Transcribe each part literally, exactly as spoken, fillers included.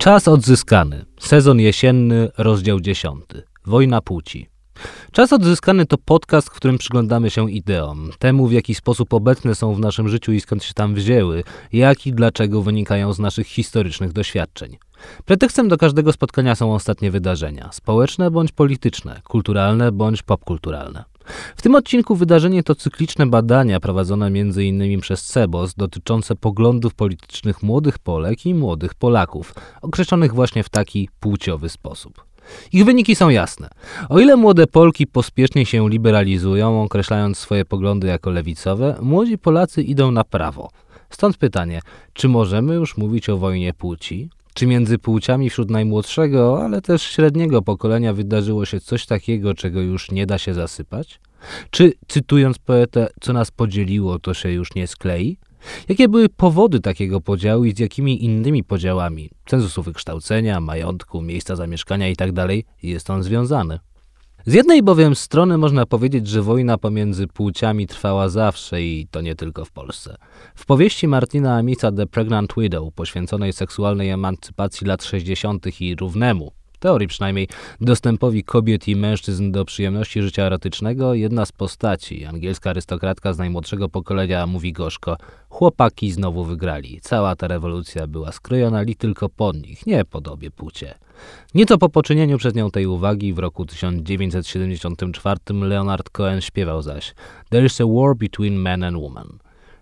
Czas odzyskany. Sezon jesienny, rozdział dziesiąty. Wojna płci. Czas odzyskany to podcast, w którym przyglądamy się ideom, temu w jaki sposób obecne są w naszym życiu i skąd się tam wzięły, jak i dlaczego wynikają z naszych historycznych doświadczeń. Pretekstem do każdego spotkania są ostatnie wydarzenia, społeczne bądź polityczne, kulturalne bądź popkulturalne. W tym odcinku wydarzenie to cykliczne badania prowadzone między innymi przez C B O S dotyczące poglądów politycznych młodych Polek i młodych Polaków, określonych właśnie w taki płciowy sposób. Ich wyniki są jasne. O ile młode Polki pospiesznie się liberalizują, określając swoje poglądy jako lewicowe, młodzi Polacy idą na prawo. Stąd pytanie, czy możemy już mówić o wojnie płci? Czy między płciami wśród najmłodszego, ale też średniego pokolenia wydarzyło się coś takiego, czego już nie da się zasypać? Czy, cytując poetę, co nas podzieliło, to się już nie sklei? Jakie były powody takiego podziału i z jakimi innymi podziałami, cenzusu wykształcenia, majątku, miejsca zamieszkania itd. jest on związany? Z jednej bowiem strony można powiedzieć, że wojna pomiędzy płciami trwała zawsze i to nie tylko w Polsce. W powieści Martina Amisa The Pregnant Widow, poświęconej seksualnej emancypacji lat sześćdziesiątych i równemu, w teorii przynajmniej, dostępowi kobiet i mężczyzn do przyjemności życia erotycznego, jedna z postaci, angielska arystokratka z najmłodszego pokolenia, mówi gorzko: chłopaki znowu wygrali. Cała ta rewolucja była skrojona li tylko pod nich, nie pod obie płcie. Nieco po poczynieniu przez nią tej uwagi w roku tysiąc dziewięćset siedemdziesiątym czwartym Leonard Cohen śpiewał zaś: There is a war between men and women.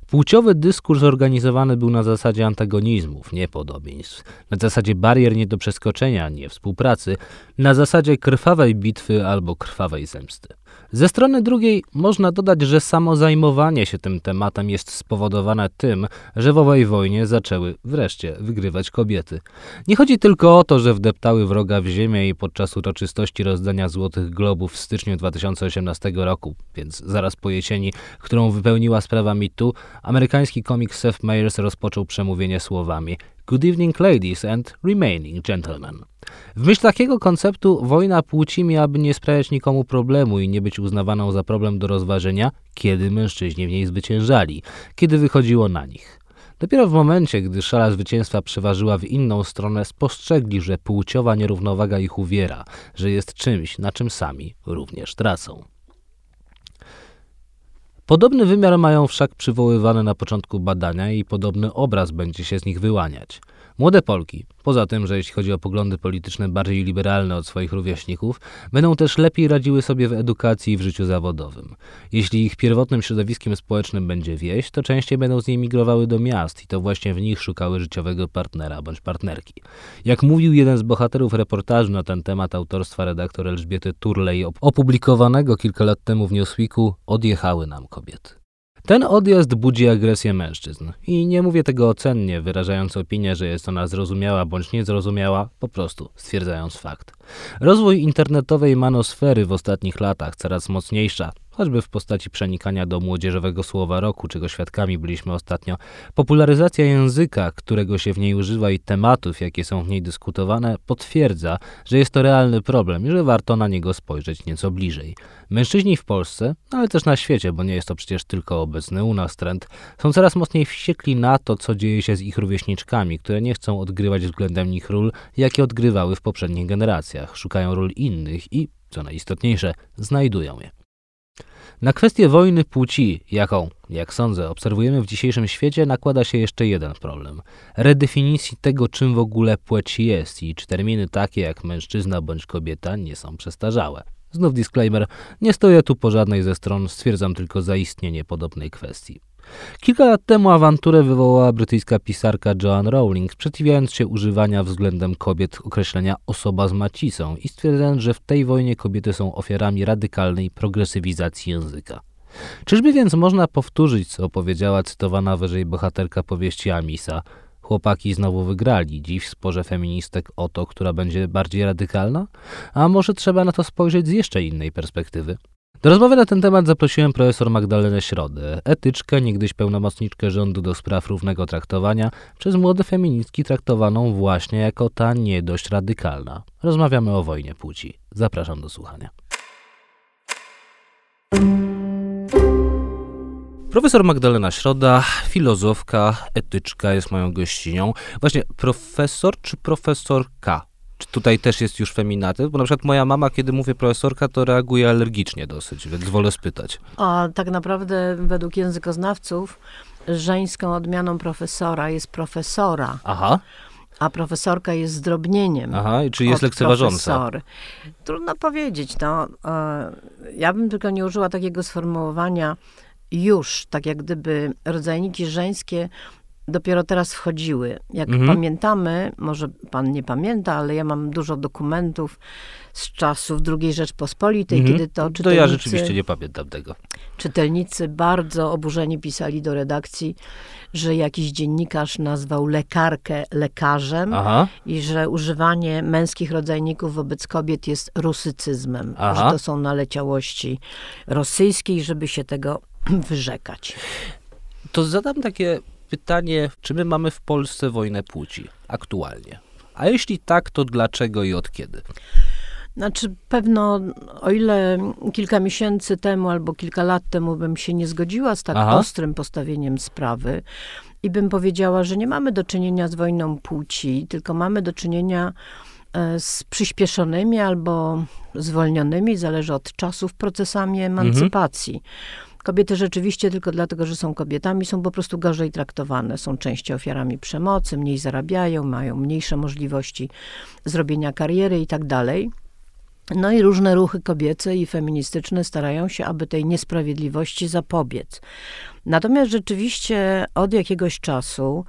Płciowy dyskurs organizowany był na zasadzie antagonizmów, nie podobieństw, na zasadzie barier nie do przeskoczenia, nie współpracy, na zasadzie krwawej bitwy albo krwawej zemsty. Ze strony drugiej można dodać, że samo zajmowanie się tym tematem jest spowodowane tym, że w owej wojnie zaczęły wreszcie wygrywać kobiety. Nie chodzi tylko o to, że wdeptały wroga w ziemię i podczas uroczystości rozdania Złotych Globów w styczniu dwa tysiące osiemnastego roku, więc zaraz po jesieni, którą wypełniła sprawa MeToo, amerykański komik Seth Meyers rozpoczął przemówienie słowami Good evening ladies and remaining gentlemen. W myśl takiego konceptu wojna płci miałaby nie sprawiać nikomu problemu i nie być uznawaną za problem do rozważenia, kiedy mężczyźni w niej zwyciężali, kiedy wychodziło na nich. Dopiero w momencie, gdy szala zwycięstwa przeważyła w inną stronę, spostrzegli, że płciowa nierównowaga ich uwiera, że jest czymś, na czym sami również tracą. Podobny wymiar mają wszak przywoływane na początku badania i podobny obraz będzie się z nich wyłaniać. Młode Polki, poza tym, że jeśli chodzi o poglądy polityczne bardziej liberalne od swoich rówieśników, będą też lepiej radziły sobie w edukacji i w życiu zawodowym. Jeśli ich pierwotnym środowiskiem społecznym będzie wieś, to częściej będą z niej migrowały do miast i to właśnie w nich szukały życiowego partnera bądź partnerki. Jak mówił jeden z bohaterów reportażu na ten temat autorstwa redaktor Elżbiety Turlej, opublikowanego kilka lat temu w Newsweeku, odjechały nam kobiety. Ten odjazd budzi agresję mężczyzn i nie mówię tego ocennie, wyrażając opinię, że jest ona zrozumiała bądź niezrozumiała, po prostu stwierdzając fakt. Rozwój internetowej manosfery w ostatnich latach coraz mocniejsza, choćby w postaci przenikania do młodzieżowego słowa roku, czego świadkami byliśmy ostatnio, popularyzacja języka, którego się w niej używa i tematów, jakie są w niej dyskutowane, potwierdza, że jest to realny problem i że warto na niego spojrzeć nieco bliżej. Mężczyźni w Polsce, ale też na świecie, bo nie jest to przecież tylko obecny u nas trend, są coraz mocniej wściekli na to, co dzieje się z ich rówieśniczkami, które nie chcą odgrywać względem nich ról, jakie odgrywały w poprzednich generacjach, szukają ról innych i, co najistotniejsze, znajdują je. Na kwestię wojny płci, jaką, jak sądzę, obserwujemy w dzisiejszym świecie, nakłada się jeszcze jeden problem. Redefinicji tego, czym w ogóle płeć jest i czy terminy takie jak mężczyzna bądź kobieta nie są przestarzałe. Znów disclaimer, nie stoję tu po żadnej ze stron, stwierdzam tylko zaistnienie podobnej kwestii. Kilka lat temu awanturę wywołała brytyjska pisarka Joan Rowling, sprzeciwiając się używania względem kobiet określenia osoba z macicą i stwierdzając, że w tej wojnie kobiety są ofiarami radykalnej progresywizacji języka. Czyżby więc można powtórzyć, co powiedziała cytowana wyżej bohaterka powieści Amisa? Chłopaki znowu wygrali, dziś w sporze feministek o to, która będzie bardziej radykalna? A może trzeba na to spojrzeć z jeszcze innej perspektywy? Do rozmowy na ten temat zaprosiłem profesor Magdalenę Środę, etyczkę, niegdyś pełnomocniczkę rządu do spraw równego traktowania, przez młode feministki traktowaną właśnie jako ta nie dość radykalna. Rozmawiamy o wojnie płci. Zapraszam do słuchania. Profesor Magdalena Środa, filozofka, etyczka, jest moją gościnią. Właśnie profesor czy profesorka? Czy tutaj też jest już feminatyw? Bo na przykład moja mama, kiedy mówię profesorka, to reaguje alergicznie dosyć, więc wolę spytać. A tak naprawdę według językoznawców żeńską odmianą profesora jest profesora. Aha. A profesorka jest zdrobnieniem. Aha, i czyli jest lekceważąca. Profesor. Trudno powiedzieć, no. Ja bym tylko nie użyła takiego sformułowania już, tak jak gdyby rodzajniki żeńskie dopiero teraz wchodziły. Jak mhm. pamiętamy, może pan nie pamięta, ale ja mam dużo dokumentów z czasów drugiej Rzeczpospolitej, mhm. kiedy to czytelnicy... To ja rzeczywiście nie pamiętam tego. Czytelnicy bardzo oburzeni pisali do redakcji, że jakiś dziennikarz nazwał lekarkę lekarzem. Aha. I że używanie męskich rodzajników wobec kobiet jest rusycyzmem. Aha. Że to są naleciałości rosyjskie i żeby się tego wyrzekać. To zadam takie... pytanie, czy my mamy w Polsce wojnę płci aktualnie? A jeśli tak, to dlaczego i od kiedy? Znaczy pewno, o ile kilka miesięcy temu albo kilka lat temu bym się nie zgodziła z tak Aha. ostrym postawieniem sprawy i bym powiedziała, że nie mamy do czynienia z wojną płci, tylko mamy do czynienia z przyspieszonymi albo zwolnionymi, zależy od czasów, procesami emancypacji. Mhm. Kobiety rzeczywiście tylko dlatego, że są kobietami, są po prostu gorzej traktowane. Są częściej ofiarami przemocy, mniej zarabiają, mają mniejsze możliwości zrobienia kariery i tak dalej. No i różne ruchy kobiece i feministyczne starają się, aby tej niesprawiedliwości zapobiec. Natomiast rzeczywiście od jakiegoś czasu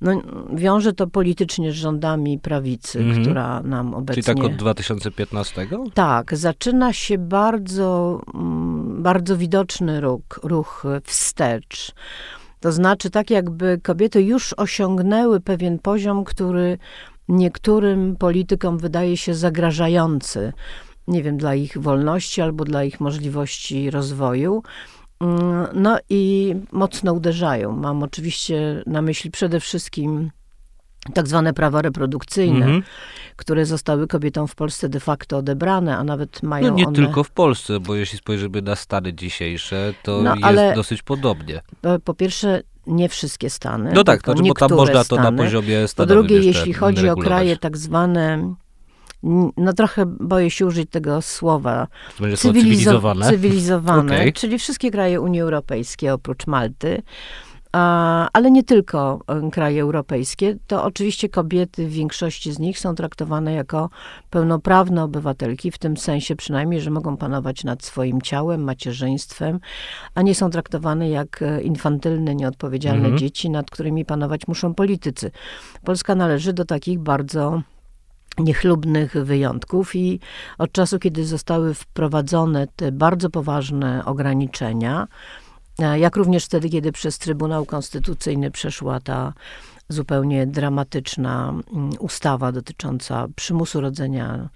no, wiąże to politycznie z rządami prawicy, mm-hmm. która nam obecnie... Czyli tak od dwa tysiące piętnastego? Tak. Zaczyna się bardzo, bardzo widoczny ruch, ruch wstecz. To znaczy tak, jakby kobiety już osiągnęły pewien poziom, który niektórym politykom wydaje się zagrażający. Nie wiem, dla ich wolności albo dla ich możliwości rozwoju. No i mocno uderzają. Mam oczywiście na myśli przede wszystkim tak zwane prawa reprodukcyjne, mm-hmm. które zostały kobietom w Polsce de facto odebrane, a nawet mają one... No nie one... tylko w Polsce, bo jeśli spojrzymy na Stany dzisiejsze, to no, jest ale... dosyć podobnie. Po pierwsze, nie wszystkie Stany. No tak, to znaczy, bo tam można to stany. Na poziomie stanowym. Po drugie, jeśli chodzi regulować. O kraje tak zwane... No trochę boję się użyć tego słowa, Cywilizo- cywilizowane, cywilizowane okay. czyli wszystkie kraje Unii Europejskiej oprócz Malty, a, ale nie tylko kraje europejskie, to oczywiście kobiety w większości z nich są traktowane jako pełnoprawne obywatelki, w tym sensie przynajmniej, że mogą panować nad swoim ciałem, macierzyństwem, a nie są traktowane jak infantylne, nieodpowiedzialne mm-hmm. dzieci, nad którymi panować muszą politycy. Polska należy do takich bardzo... niechlubnych wyjątków i od czasu, kiedy zostały wprowadzone te bardzo poważne ograniczenia, jak również wtedy, kiedy przez Trybunał Konstytucyjny przeszła ta zupełnie dramatyczna ustawa dotycząca przymusu rodzenia,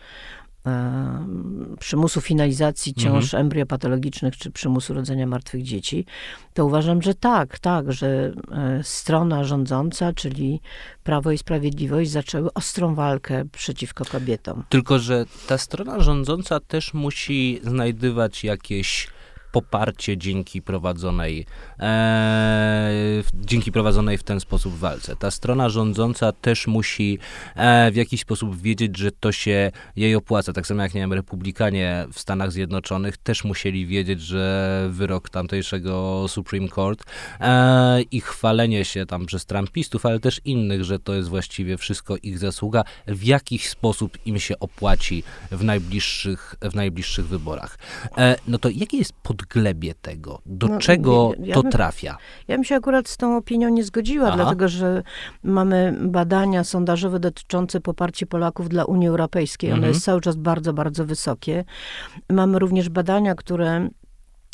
przymusu finalizacji ciąż mhm. embriopatologicznych czy przymusu rodzenia martwych dzieci, to uważam, że tak, tak, że strona rządząca, czyli Prawo i Sprawiedliwość zaczęły ostrą walkę przeciwko kobietom. Tylko, że ta strona rządząca też musi znajdywać jakieś poparcie dzięki prowadzonej, e, dzięki prowadzonej w ten sposób walce. Ta strona rządząca też musi e, w jakiś sposób wiedzieć, że to się jej opłaca. Tak samo jak, nie wiem, republikanie w Stanach Zjednoczonych też musieli wiedzieć, że wyrok tamtejszego Supreme Court e, i chwalenie się tam przez trumpistów, ale też innych, że to jest właściwie wszystko ich zasługa, w jakiś sposób im się opłaci w najbliższych, w najbliższych wyborach. E, no to jakie jest pod glebie tego? Do no, czego ja, ja to bym, trafia? Ja bym się akurat z tą opinią nie zgodziła, Aha. dlatego, że mamy badania sondażowe dotyczące poparcia Polaków dla Unii Europejskiej. Ono mhm. jest cały czas bardzo, bardzo wysokie. Mamy również badania, które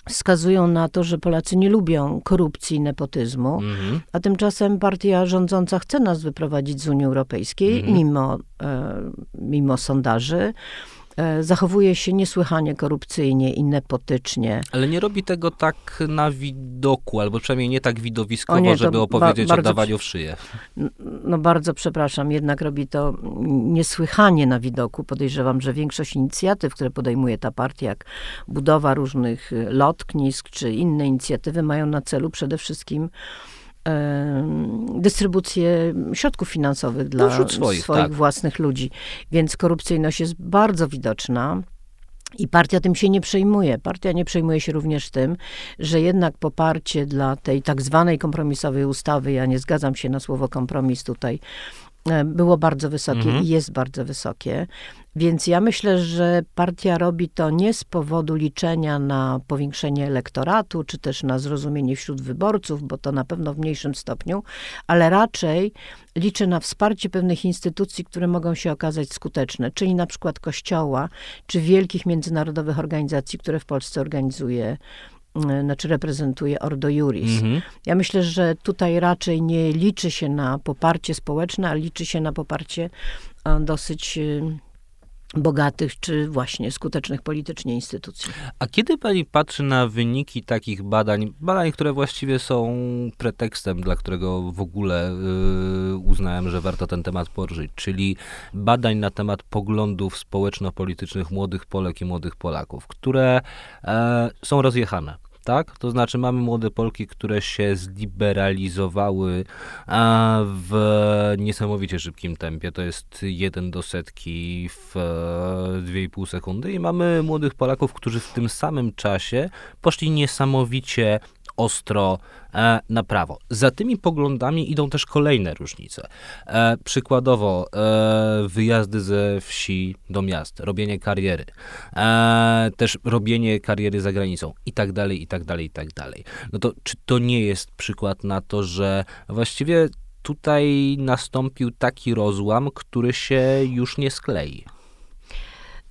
wskazują na to, że Polacy nie lubią korupcji i nepotyzmu, mhm. a tymczasem partia rządząca chce nas wyprowadzić z Unii Europejskiej, mhm. mimo, e, mimo sondaży. zachowuje się niesłychanie korupcyjnie i nepotycznie. Ale nie robi tego tak na widoku, albo przynajmniej nie tak widowiskowo, o nie, żeby opowiedzieć ba- o dawaniu w szyję. No bardzo przepraszam, jednak robi to niesłychanie na widoku. Podejrzewam, że większość inicjatyw, które podejmuje ta partia, jak budowa różnych lotnisk czy inne inicjatywy, mają na celu przede wszystkim dystrybucję środków finansowych dla no, swoich, swoich tak. własnych ludzi. Więc korupcyjność jest bardzo widoczna i partia tym się nie przejmuje. Partia nie przejmuje się również tym, że jednak poparcie dla tej tak zwanej kompromisowej ustawy, ja nie zgadzam się na słowo kompromis tutaj, było bardzo wysokie mhm. i jest bardzo wysokie. Więc ja myślę, że partia robi to nie z powodu liczenia na powiększenie elektoratu, czy też na zrozumienie wśród wyborców, bo to na pewno w mniejszym stopniu, ale raczej liczy na wsparcie pewnych instytucji, które mogą się okazać skuteczne, czyli na przykład kościoła, czy wielkich międzynarodowych organizacji, które w Polsce organizuje, znaczy reprezentuje Ordo Iuris. Mhm. Ja myślę, że tutaj raczej nie liczy się na poparcie społeczne, ale liczy się na poparcie dosyć bogatych, czy właśnie skutecznych politycznie instytucji. A kiedy pani patrzy na wyniki takich badań, badań, które właściwie są pretekstem, dla którego w ogóle yy, uznałem, że warto ten temat poruszyć, czyli badań na temat poglądów społeczno-politycznych młodych Polek i młodych Polaków, które yy, są rozjechane. Tak? To znaczy mamy młode Polki, które się zliberalizowały w niesamowicie szybkim tempie. To jest jeden do setki w dwie i pół sekundy. I mamy młodych Polaków, którzy w tym samym czasie poszli niesamowicie ostro e, na prawo. Za tymi poglądami idą też kolejne różnice. E, przykładowo e, wyjazdy ze wsi do miast, robienie kariery, e, też robienie kariery za granicą i tak dalej, i tak dalej, i tak dalej. No to czy to nie jest przykład na to, że właściwie tutaj nastąpił taki rozłam, który się już nie sklei?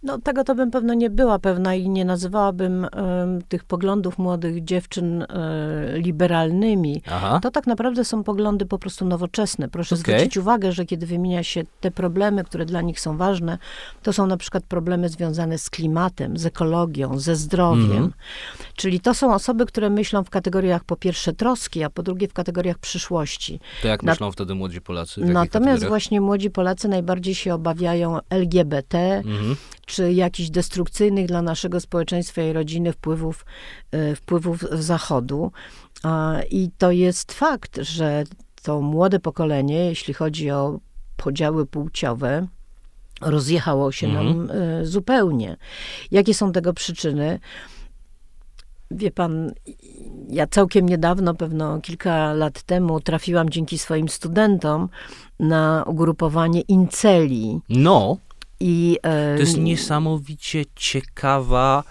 No tego to bym pewno nie była pewna i nie nazywałabym y, tych poglądów młodych dziewczyn y, liberalnymi. Aha. To tak naprawdę są poglądy po prostu nowoczesne. Proszę okay. zwrócić uwagę, że kiedy wymienia się te problemy, które dla nich są ważne, to są na przykład problemy związane z klimatem, z ekologią, ze zdrowiem. Mm. Czyli to są osoby, które myślą w kategoriach po pierwsze troski, a po drugie w kategoriach przyszłości. To jak na... myślą wtedy młodzi Polacy? Natomiast właśnie młodzi Polacy najbardziej się obawiają L G B T, mm. czy jakichś destrukcyjnych dla naszego społeczeństwa i rodziny wpływów, wpływów z Zachodu. I to jest fakt, że to młode pokolenie, jeśli chodzi o podziały płciowe, rozjechało się mhm. nam zupełnie. Jakie są tego przyczyny? Wie pan, ja całkiem niedawno, pewno kilka lat temu, trafiłam dzięki swoim studentom na ugrupowanie inceli. No! I, e, to jest niesamowicie ciekawa,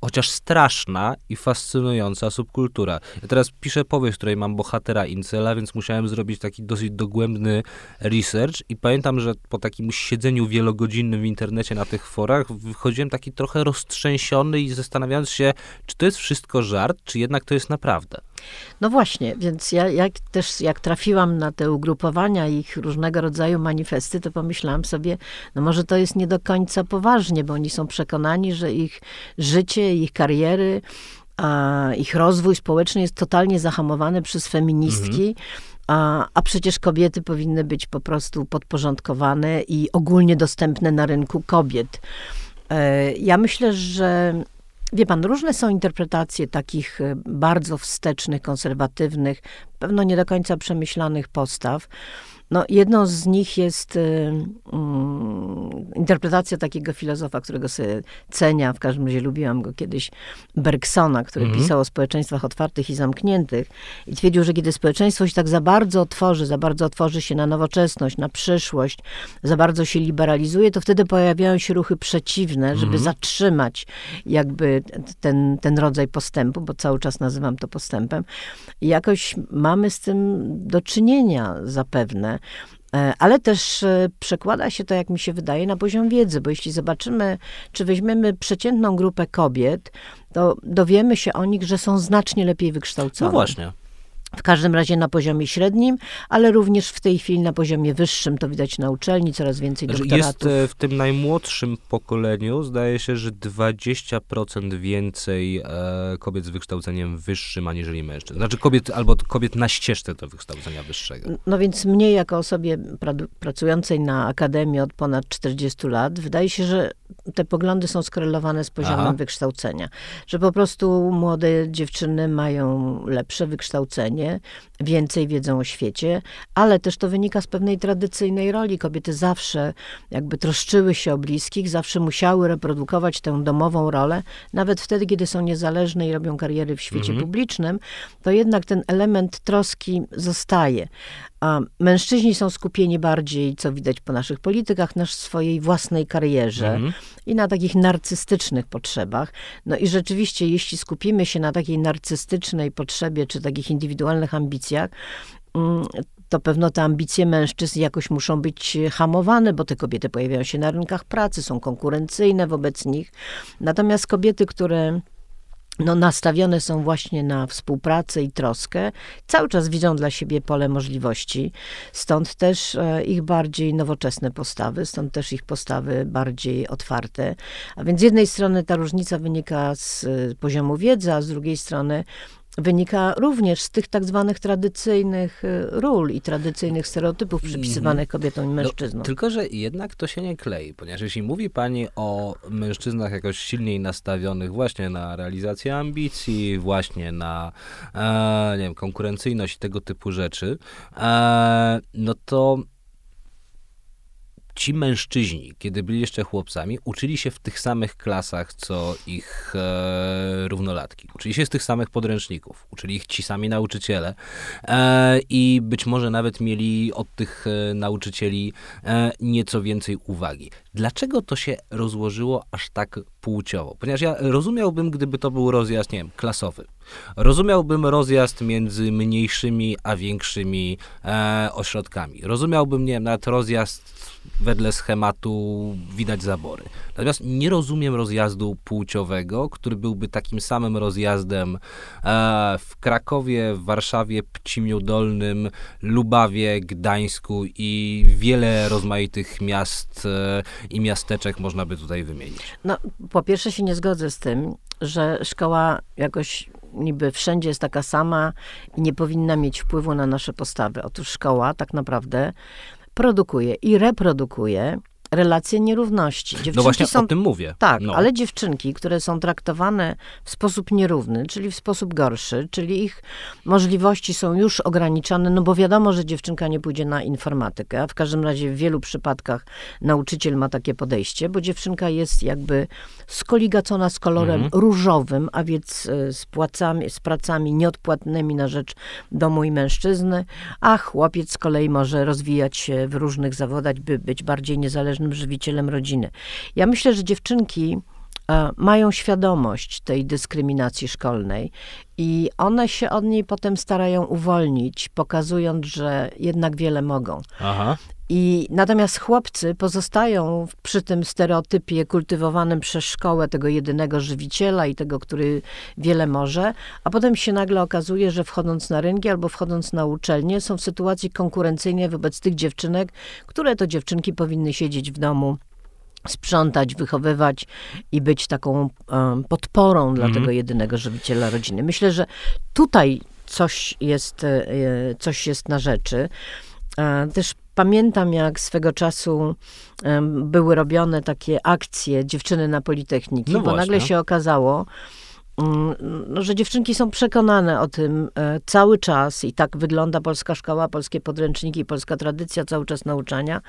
chociaż straszna i fascynująca subkultura. Ja teraz piszę powieść, w której mam bohatera incela, więc musiałem zrobić taki dosyć dogłębny research i pamiętam, że po takim siedzeniu wielogodzinnym w internecie na tych forach wychodziłem taki trochę roztrzęsiony i zastanawiając się, czy to jest wszystko żart, czy jednak to jest naprawdę. No właśnie, więc ja jak też jak trafiłam na te ugrupowania i ich różnego rodzaju manifesty, to pomyślałam sobie, no może to jest nie do końca poważnie, bo oni są przekonani, że ich życie, ich kariery, a ich rozwój społeczny jest totalnie zahamowany przez feministki, mhm. a, a przecież kobiety powinny być po prostu podporządkowane i ogólnie dostępne na rynku kobiet. Ja myślę, że wie pan, różne są interpretacje takich bardzo wstecznych, konserwatywnych, pewno nie do końca przemyślanych postaw. No, jedną z nich jest um, interpretacja takiego filozofa, którego sobie cenię, w każdym razie lubiłam go kiedyś, Bergsona, który mhm. pisał o społeczeństwach otwartych i zamkniętych i twierdził, że kiedy społeczeństwo się tak za bardzo otworzy, za bardzo otworzy się na nowoczesność, na przyszłość, za bardzo się liberalizuje, to wtedy pojawiają się ruchy przeciwne, żeby mhm. zatrzymać jakby ten, ten rodzaj postępu, bo cały czas nazywam to postępem. I jakoś mamy z tym do czynienia zapewne. Ale też przekłada się to, jak mi się wydaje, na poziom wiedzy, bo jeśli zobaczymy, czy weźmiemy przeciętną grupę kobiet, to dowiemy się o nich, że są znacznie lepiej wykształcone. No właśnie. W każdym razie na poziomie średnim, ale również w tej chwili na poziomie wyższym. To widać na uczelni, coraz więcej doktoratów. Jest w tym najmłodszym pokoleniu, zdaje się, że dwadzieścia procent więcej e, kobiet z wykształceniem wyższym, aniżeli mężczyzn. Znaczy kobiet, albo kobiet na ścieżce do wykształcenia wyższego. No więc mnie, jako osobie pra- pracującej na akademii od ponad czterdziestu lat, wydaje się, że te poglądy są skorelowane z poziomem Aha. wykształcenia. Że po prostu młode dziewczyny mają lepsze wykształcenie, więcej wiedzą o świecie, ale też to wynika z pewnej tradycyjnej roli. Kobiety zawsze jakby troszczyły się o bliskich, zawsze musiały reprodukować tę domową rolę, nawet wtedy, kiedy są niezależne i robią kariery w świecie mm-hmm. publicznym, to jednak ten element troski zostaje. A mężczyźni są skupieni bardziej, co widać po naszych politykach, na swojej własnej karierze mm-hmm. i na takich narcystycznych potrzebach. No i rzeczywiście, jeśli skupimy się na takiej narcystycznej potrzebie, czy takich indywidualnych ambicjach, to pewno te ambicje mężczyzn jakoś muszą być hamowane, bo te kobiety pojawiają się na rynkach pracy, są konkurencyjne wobec nich. Natomiast kobiety, które... no, nastawione są właśnie na współpracę i troskę, cały czas widzą dla siebie pole możliwości, stąd też ich bardziej nowoczesne postawy, stąd też ich postawy bardziej otwarte. A więc z jednej strony ta różnica wynika z poziomu wiedzy, a z drugiej strony wynika również z tych tak zwanych tradycyjnych ról i tradycyjnych stereotypów przypisywanych kobietom i mężczyznom. No, tylko że jednak to się nie klei, ponieważ jeśli mówi pani o mężczyznach jakoś silniej nastawionych właśnie na realizację ambicji, właśnie na e, nie wiem, konkurencyjność i tego typu rzeczy, e, no to ci mężczyźni, kiedy byli jeszcze chłopcami, uczyli się w tych samych klasach, co ich e, równolatki. Uczyli się z tych samych podręczników. Uczyli ich ci sami nauczyciele. E, I być może nawet mieli od tych e, nauczycieli e, nieco więcej uwagi. Dlaczego to się rozłożyło aż tak płciowo? Ponieważ ja rozumiałbym, gdyby to był rozjazd, nie wiem, klasowy. Rozumiałbym rozjazd między mniejszymi a większymi e, ośrodkami. Rozumiałbym, nie wiem, nawet rozjazd wedle schematu widać zabory. Natomiast nie rozumiem rozjazdu płciowego, który byłby takim samym rozjazdem e, w Krakowie, w Warszawie, Pcimiu Dolnym, Lubawie, Gdańsku i wiele rozmaitych miast e, i miasteczek można by tutaj wymienić. No, po pierwsze się nie zgodzę z tym, że szkoła jakoś niby wszędzie jest taka sama i nie powinna mieć wpływu na nasze postawy. Otóż szkoła tak naprawdę produkuje i reprodukuje relacje nierówności. Dziewczynki no właśnie są, o tym mówię. Tak, no. Ale dziewczynki, które są traktowane w sposób nierówny, czyli w sposób gorszy, czyli ich możliwości są już ograniczane, no bo wiadomo, że dziewczynka nie pójdzie na informatykę, a w każdym razie w wielu przypadkach nauczyciel ma takie podejście, bo dziewczynka jest jakby skoligacona z kolorem mhm. różowym, a więc z, płacami, z pracami nieodpłatnymi na rzecz domu i mężczyzny, a chłopiec z kolei może rozwijać się w różnych zawodach, by być bardziej niezależny żywicielem rodziny. Ja myślę, że dziewczynki e, mają świadomość tej dyskryminacji szkolnej i one się od niej potem starają uwolnić, pokazując, że jednak wiele mogą. Aha. I natomiast chłopcy pozostają przy tym stereotypie kultywowanym przez szkołę tego jedynego żywiciela i tego, który wiele może, a potem się nagle okazuje, że wchodząc na rynki albo wchodząc na uczelnie są w sytuacji konkurencyjnej wobec tych dziewczynek, które to dziewczynki powinny siedzieć w domu, sprzątać, wychowywać i być taką um, podporą mm. dla tego jedynego żywiciela rodziny. Myślę, że tutaj coś jest, coś jest na rzeczy. Też pamiętam, jak swego czasu um, były robione takie akcje dziewczyny na Politechniki, no bo właśnie. Nagle się okazało, um, no, że dziewczynki są przekonane o tym e, cały czas i tak wygląda polska szkoła, polskie podręczniki, polska tradycja cały czas nauczania,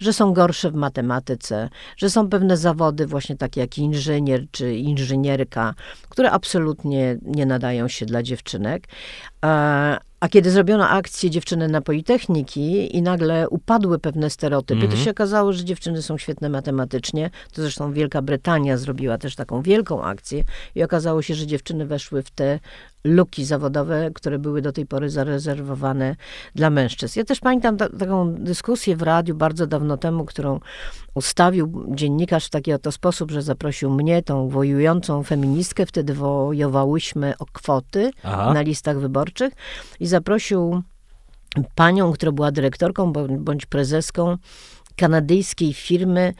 że są gorsze w matematyce, że są pewne zawody właśnie takie jak inżynier czy inżynierka, które absolutnie nie nadają się dla dziewczynek. E, A kiedy zrobiono akcję dziewczyny na Politechniki i nagle upadły pewne stereotypy, mm-hmm. to się okazało, że dziewczyny są świetne matematycznie. To zresztą Wielka Brytania zrobiła też taką wielką akcję i okazało się, że dziewczyny weszły w te luki zawodowe, które były do tej pory zarezerwowane dla mężczyzn. Ja też pamiętam ta, taką dyskusję w radiu bardzo dawno temu, którą ustawił dziennikarz w taki oto sposób, że zaprosił mnie, tą wojującą feministkę, wtedy wojowałyśmy o kwoty Aha. na listach wyborczych i zaprosił panią, która była dyrektorką bądź prezeską kanadyjskiej firmy,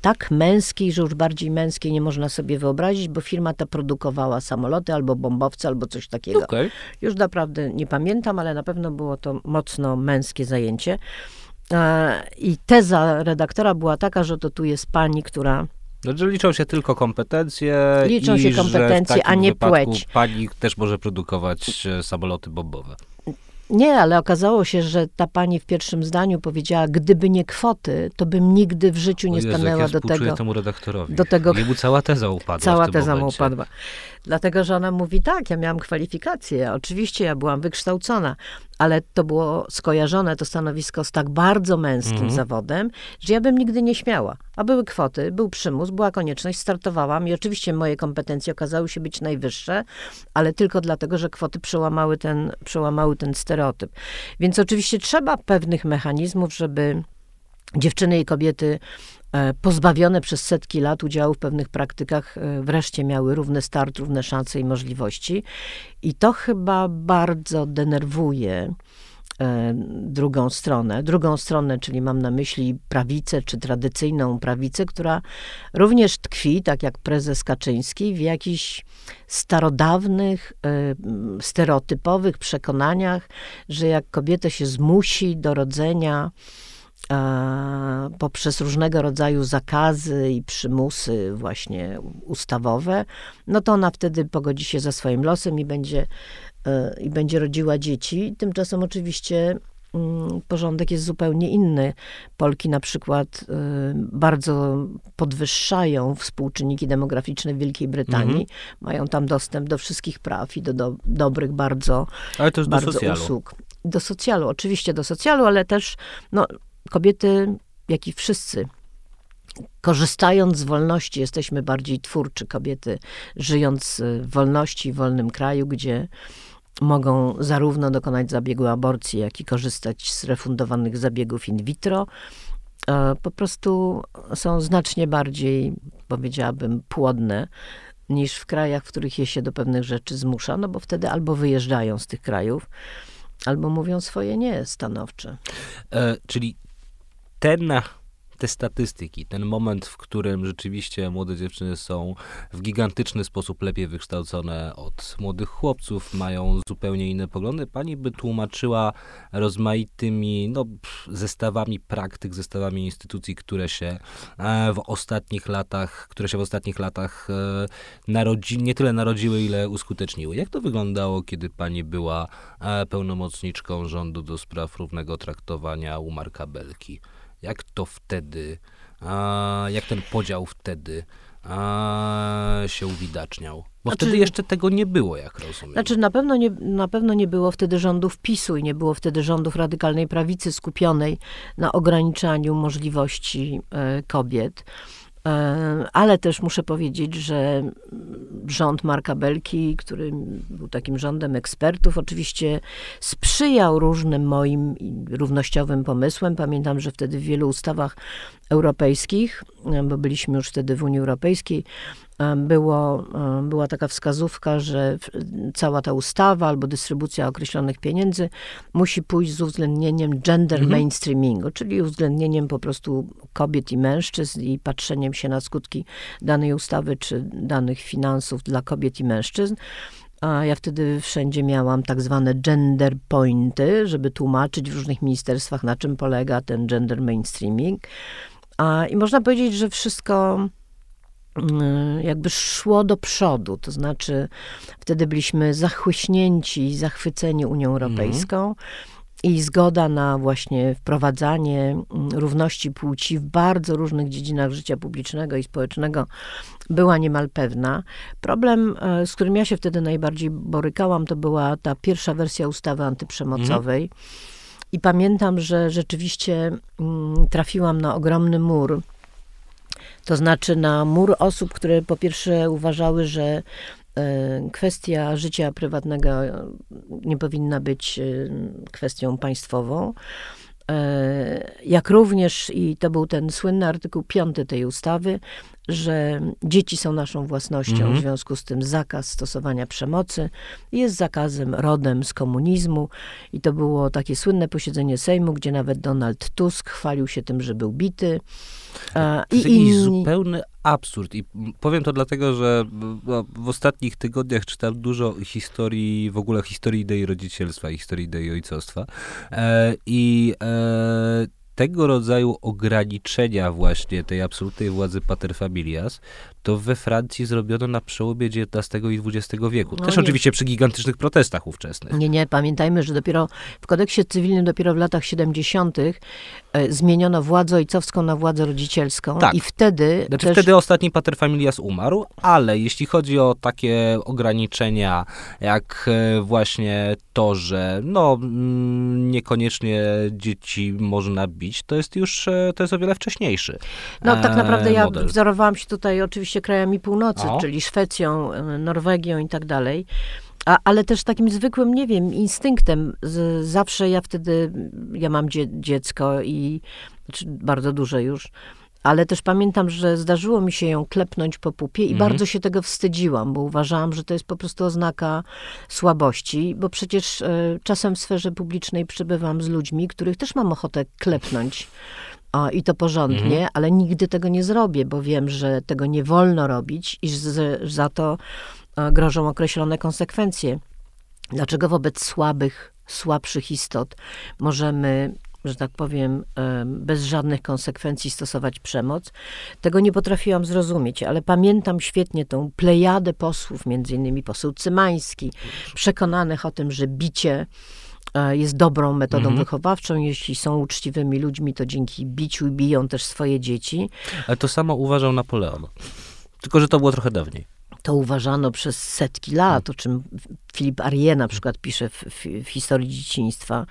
tak męskiej, że już bardziej męskiej nie można sobie wyobrazić, bo firma ta produkowała samoloty albo bombowce, albo coś takiego. Okay. Już naprawdę nie pamiętam, ale na pewno było to mocno męskie zajęcie. I teza redaktora była taka, że to tu jest pani, która... Znaczy liczą się tylko kompetencje. Liczą i się kompetencje, a nie płeć. Pani też może produkować samoloty bombowe. Nie, ale okazało się, że ta pani w pierwszym zdaniu powiedziała, gdyby nie kwoty, to bym nigdy w życiu nie stanęła Jezu, do tego. Temu redaktorowi. Do tego. Jemu cała teza upadła. Cała teza mu upadła. Dlatego, że ona mówi tak, ja miałam kwalifikacje, oczywiście ja byłam wykształcona, ale to było skojarzone, to stanowisko z tak bardzo męskim mm-hmm. zawodem, że ja bym nigdy nie śmiała. A były kwoty, był przymus, była konieczność, startowałam i oczywiście moje kompetencje okazały się być najwyższe, ale tylko dlatego, że kwoty przełamały ten, przełamały ten stereotyp. Więc oczywiście trzeba pewnych mechanizmów, żeby dziewczyny i kobiety pozbawione przez setki lat udziału w pewnych praktykach, wreszcie miały równy start, równe szanse i możliwości. I to chyba bardzo denerwuje drugą stronę. Drugą stronę, czyli mam na myśli prawicę, czy tradycyjną prawicę, która również tkwi, tak jak prezes Kaczyński, w jakichś starodawnych, stereotypowych przekonaniach, że jak kobietę się zmusi do rodzenia poprzez różnego rodzaju zakazy i przymusy właśnie ustawowe, no to ona wtedy pogodzi się ze swoim losem i będzie, i będzie rodziła dzieci. Tymczasem oczywiście porządek jest zupełnie inny. Polki na przykład bardzo podwyższają współczynniki demograficzne w Wielkiej Brytanii. Mm-hmm. Mają tam dostęp do wszystkich praw i do, do dobrych bardzo, ale też bardzo do socjalu. usług. Do socjalu, oczywiście do socjalu, ale też no, kobiety, jak i wszyscy, korzystając z wolności, jesteśmy bardziej twórczy. Kobiety, żyjąc w wolności, w wolnym kraju, gdzie mogą zarówno dokonać zabiegu aborcji, jak i korzystać z refundowanych zabiegów in vitro, po prostu są znacznie bardziej, powiedziałabym, płodne niż w krajach, w których je się do pewnych rzeczy zmusza, no bo wtedy albo wyjeżdżają z tych krajów, albo mówią swoje nie stanowcze. E, czyli ten, te statystyki, ten moment, w którym rzeczywiście młode dziewczyny są w gigantyczny sposób lepiej wykształcone od młodych chłopców, mają zupełnie inne poglądy, pani by tłumaczyła rozmaitymi no, zestawami praktyk, zestawami instytucji, które się w ostatnich latach, które się w ostatnich latach narodzi, nie tyle narodziły, ile uskuteczniły. Jak to wyglądało, kiedy pani była pełnomocniczką rządu do spraw równego traktowania u Marka Belki? Jak to wtedy, a, jak ten podział wtedy a, się uwidaczniał? Bo znaczy, wtedy jeszcze tego nie było, jak rozumiem. Znaczy na pewno, nie, na pewno nie było wtedy rządów PiSu i nie było wtedy rządów radykalnej prawicy skupionej na ograniczaniu możliwości y, kobiet. Y, ale też muszę powiedzieć, że rząd Marka Belki, który był takim rządem ekspertów, oczywiście sprzyjał różnym moim równościowym pomysłom. Pamiętam, że wtedy w wielu ustawach europejskich, bo byliśmy już wtedy w Unii Europejskiej, było, była taka wskazówka, że cała ta ustawa albo dystrybucja określonych pieniędzy musi pójść z uwzględnieniem gender mhm. mainstreamingu, czyli uwzględnieniem po prostu kobiet i mężczyzn i patrzeniem się na skutki danej ustawy czy danych finansów dla kobiet i mężczyzn. A ja wtedy wszędzie miałam tak zwane gender pointy, żeby tłumaczyć w różnych ministerstwach, na czym polega ten gender mainstreaming. A, i można powiedzieć, że wszystko jakby szło do przodu, to znaczy wtedy byliśmy zachłyśnięci i zachwyceni Unią Europejską mm-hmm. i zgoda na właśnie wprowadzanie równości płci w bardzo różnych dziedzinach życia publicznego i społecznego była niemal pewna. Problem, z którym ja się wtedy najbardziej borykałam, to była ta pierwsza wersja ustawy antyprzemocowej mm-hmm. i pamiętam, że rzeczywiście mm, trafiłam na ogromny mur. To znaczy na mur osób, które po pierwsze uważały, że Kwestia życia prywatnego nie powinna być kwestią państwową. Jak również, i to był ten słynny artykuł piąty tej ustawy, że dzieci są naszą własnością, mm-hmm. w związku z tym zakaz stosowania przemocy jest zakazem rodem z komunizmu. I to było takie słynne posiedzenie Sejmu, gdzie nawet Donald Tusk chwalił się tym, że był bity. A, i, i, i zupełny absurd. I powiem to dlatego, że w ostatnich tygodniach czytam dużo historii, w ogóle historii idei rodzicielstwa i historii idei ojcostwa. E, I e, tego rodzaju ograniczenia właśnie tej absolutnej władzy paterfamilias, to we Francji zrobiono na przełomie dziewiętnastego i dwudziestego wieku. Też no oczywiście przy gigantycznych protestach ówczesnych. Nie, nie, pamiętajmy, że dopiero w kodeksie cywilnym dopiero w latach siedemdziesiątych e, zmieniono władzę ojcowską na władzę rodzicielską. Tak. I wtedy... Znaczy też... wtedy ostatni paterfamilias umarł, ale jeśli chodzi o takie ograniczenia, jak właśnie to, że no niekoniecznie dzieci można bić, to jest już, to jest o wiele wcześniejszy No e, tak naprawdę ja model. Wzorowałam się tutaj oczywiście krajami północy, o. czyli Szwecją, Norwegią i tak dalej. A, ale też takim zwykłym, nie wiem, instynktem. Z, zawsze ja wtedy, ja mam dzie, dziecko i znaczy bardzo duże już, ale też pamiętam, że zdarzyło mi się ją klepnąć po pupie i mhm. bardzo się tego wstydziłam, bo uważałam, że to jest po prostu oznaka słabości, bo przecież y, czasem w sferze publicznej przebywam z ludźmi, których też mam ochotę klepnąć. O, i to porządnie, mhm. ale nigdy tego nie zrobię, bo wiem, że tego nie wolno robić i że za to grożą określone konsekwencje. Dlaczego wobec słabych, słabszych istot możemy, że tak powiem, bez żadnych konsekwencji stosować przemoc? Tego nie potrafiłam zrozumieć, ale pamiętam świetnie tą plejadę posłów, między innymi poseł Cymański, przekonanych o tym, że bicie jest dobrą metodą mhm. wychowawczą. Jeśli są uczciwymi ludźmi, to dzięki biciu biją też swoje dzieci. Ale to samo uważał Napoleon. Tylko że to było trochę dawniej. To uważano przez setki lat, o czym Philippe Ariès na przykład pisze w, w, w historii dzieciństwa.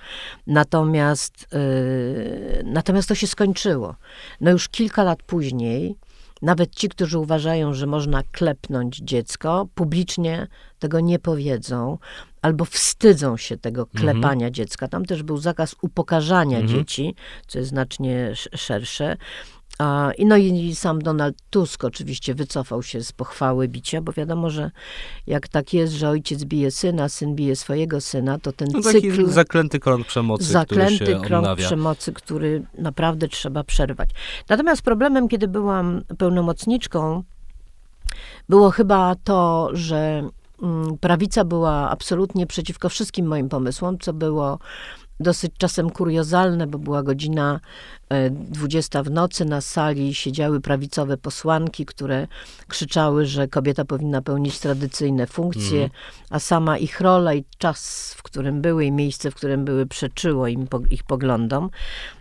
Natomiast, yy, natomiast to się skończyło. No już kilka lat później nawet ci, którzy uważają, że można klepnąć dziecko, publicznie tego nie powiedzą albo wstydzą się tego klepania mm-hmm. dziecka. Tam też był zakaz upokarzania mm-hmm. dzieci, co jest znacznie szersze. A, no i sam Donald Tusk oczywiście wycofał się z pochwały bicia, bo wiadomo, że jak tak jest, że ojciec bije syna, syn bije swojego syna, to ten no taki cykl... zaklęty krąg przemocy, zaklęty który się krąg odnawia. przemocy, który naprawdę trzeba przerwać. Natomiast problemem, kiedy byłam pełnomocniczką, było chyba to, że prawica była absolutnie przeciwko wszystkim moim pomysłom, co było dosyć czasem kuriozalne, bo była godzina dwudziesta w nocy, na sali siedziały prawicowe posłanki, które krzyczały, że kobieta powinna pełnić tradycyjne funkcje, mm. a sama ich rola i czas, w którym były i miejsce, w którym były, przeczyło im po, ich poglądom.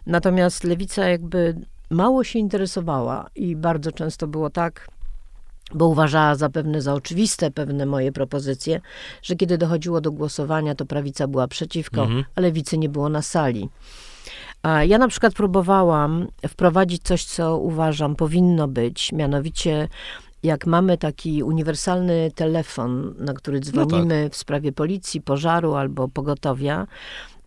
Natomiast lewica jakby mało się interesowała i bardzo często było tak, bo uważała zapewne za oczywiste pewne moje propozycje, że kiedy dochodziło do głosowania, to prawica była przeciwko, mhm. a lewicy nie było na sali. A ja na przykład próbowałam wprowadzić coś, co uważam powinno być, mianowicie jak mamy taki uniwersalny telefon, na który dzwonimy no tak. w sprawie policji, pożaru albo pogotowia,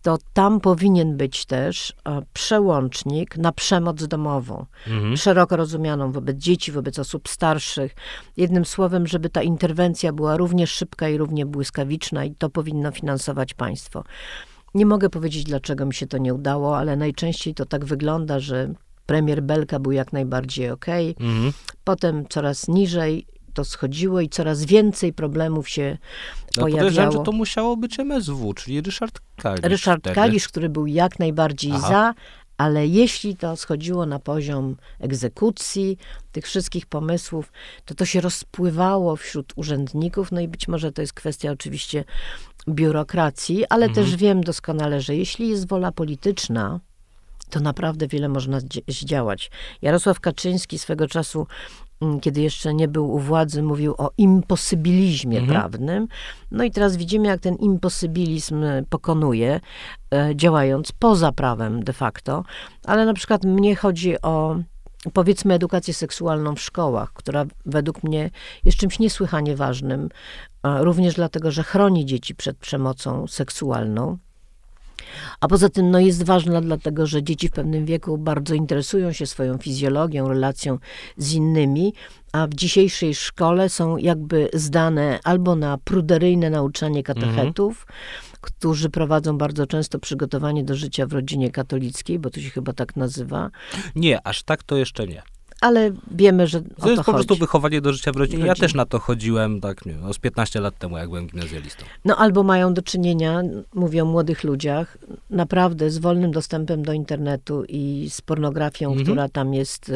to tam powinien być też przełącznik na przemoc domową. Mhm. Szeroko rozumianą wobec dzieci, wobec osób starszych. Jednym słowem, żeby ta interwencja była równie szybka i równie błyskawiczna i to powinno finansować państwo. Nie mogę powiedzieć, dlaczego mi się to nie udało, ale najczęściej to tak wygląda, że premier Belka był jak najbardziej okej. Okay. Mhm. Potem coraz niżej to schodziło i coraz więcej problemów się no, pojawiało. Podejrzewam, że to musiało być M S W, czyli Ryszard Kalisz. Ryszard wtedy. Kalisz, który był jak najbardziej Aha. za, ale jeśli to schodziło na poziom egzekucji tych wszystkich pomysłów, to to się rozpływało wśród urzędników, no i być może to jest kwestia oczywiście biurokracji, ale mhm. też wiem doskonale, że jeśli jest wola polityczna, to naprawdę wiele można zdziałać. Jarosław Kaczyński swego czasu, kiedy jeszcze nie był u władzy, mówił o imposybilizmie mhm. prawnym. No i teraz widzimy, jak ten imposybilizm pokonuje, e, działając poza prawem de facto. Ale na przykład mnie chodzi o powiedzmy edukację seksualną w szkołach, która według mnie jest czymś niesłychanie ważnym, również dlatego, że chroni dzieci przed przemocą seksualną. A poza tym no, jest ważna dlatego, że dzieci w pewnym wieku bardzo interesują się swoją fizjologią, relacją z innymi, a w dzisiejszej szkole są jakby zdane albo na pruderyjne nauczanie katechetów, mhm. którzy prowadzą bardzo często przygotowanie do życia w rodzinie katolickiej, bo to się chyba tak nazywa. Nie, aż tak to jeszcze nie. Ale wiemy, że to jest po prostu wychowanie do życia w rodzinie. Ja też na to chodziłem, tak, nie wiem, z piętnaście lat temu, jak byłem gimnazjalistą. No albo mają do czynienia, mówię o młodych ludziach, naprawdę z wolnym dostępem do internetu i z pornografią, mhm. która tam jest,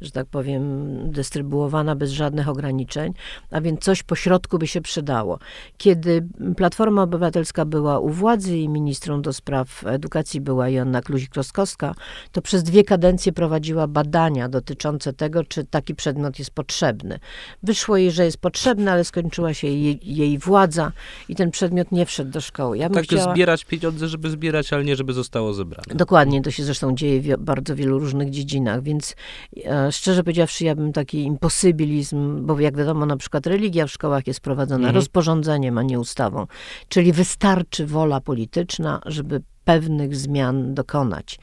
że tak powiem, dystrybuowana bez żadnych ograniczeń, a więc coś pośrodku by się przydało. Kiedy Platforma Obywatelska była u władzy i ministrą do spraw edukacji była Joanna Kluzik-Rostkowska, to przez dwie kadencje prowadziła badania dotyczące tego, czy taki przedmiot jest potrzebny. Wyszło jej, że jest potrzebny, ale skończyła się jej, jej władza i ten przedmiot nie wszedł do szkoły. Ja bym tak chciała... zbierać pieniądze, żeby zbierać, ale nie żeby zostało zebrane. Dokładnie, to się zresztą dzieje w bardzo wielu różnych dziedzinach, więc e, szczerze powiedziawszy, ja bym taki imposybilizm, bo jak wiadomo, na przykład religia w szkołach jest prowadzona mhm. rozporządzeniem, a nie ustawą. Czyli wystarczy wola polityczna, żeby pewnych zmian dokonać.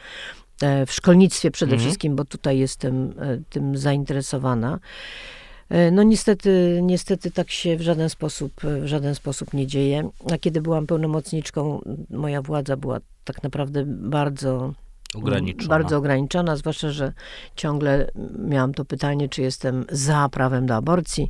W szkolnictwie przede mhm. wszystkim, bo tutaj jestem tym zainteresowana. No niestety, niestety tak się w żaden sposób, w żaden sposób nie dzieje. A kiedy byłam pełnomocniczką, moja władza była tak naprawdę bardzo ograniczona. Bardzo ograniczona, zwłaszcza, że ciągle miałam to pytanie, czy jestem za prawem do aborcji.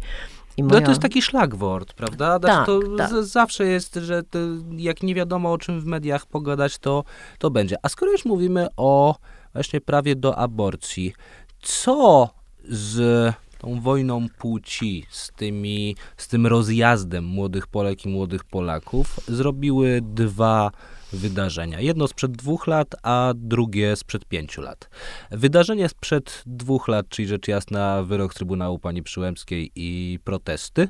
Moja... No to jest taki szlagwort, prawda? Tak, to tak. Z- zawsze jest, że to, jak nie wiadomo o czym w mediach pogadać, to, to będzie. A skoro już mówimy o właśnie prawie do aborcji, co z tą wojną płci, z, tymi, z tym rozjazdem młodych Polek i młodych Polaków zrobiły dwa wydarzenia. Jedno sprzed dwóch lat, a drugie sprzed pięciu lat. Wydarzenie sprzed dwóch lat, czyli rzecz jasna wyrok Trybunału pani Przyłębskiej i protesty,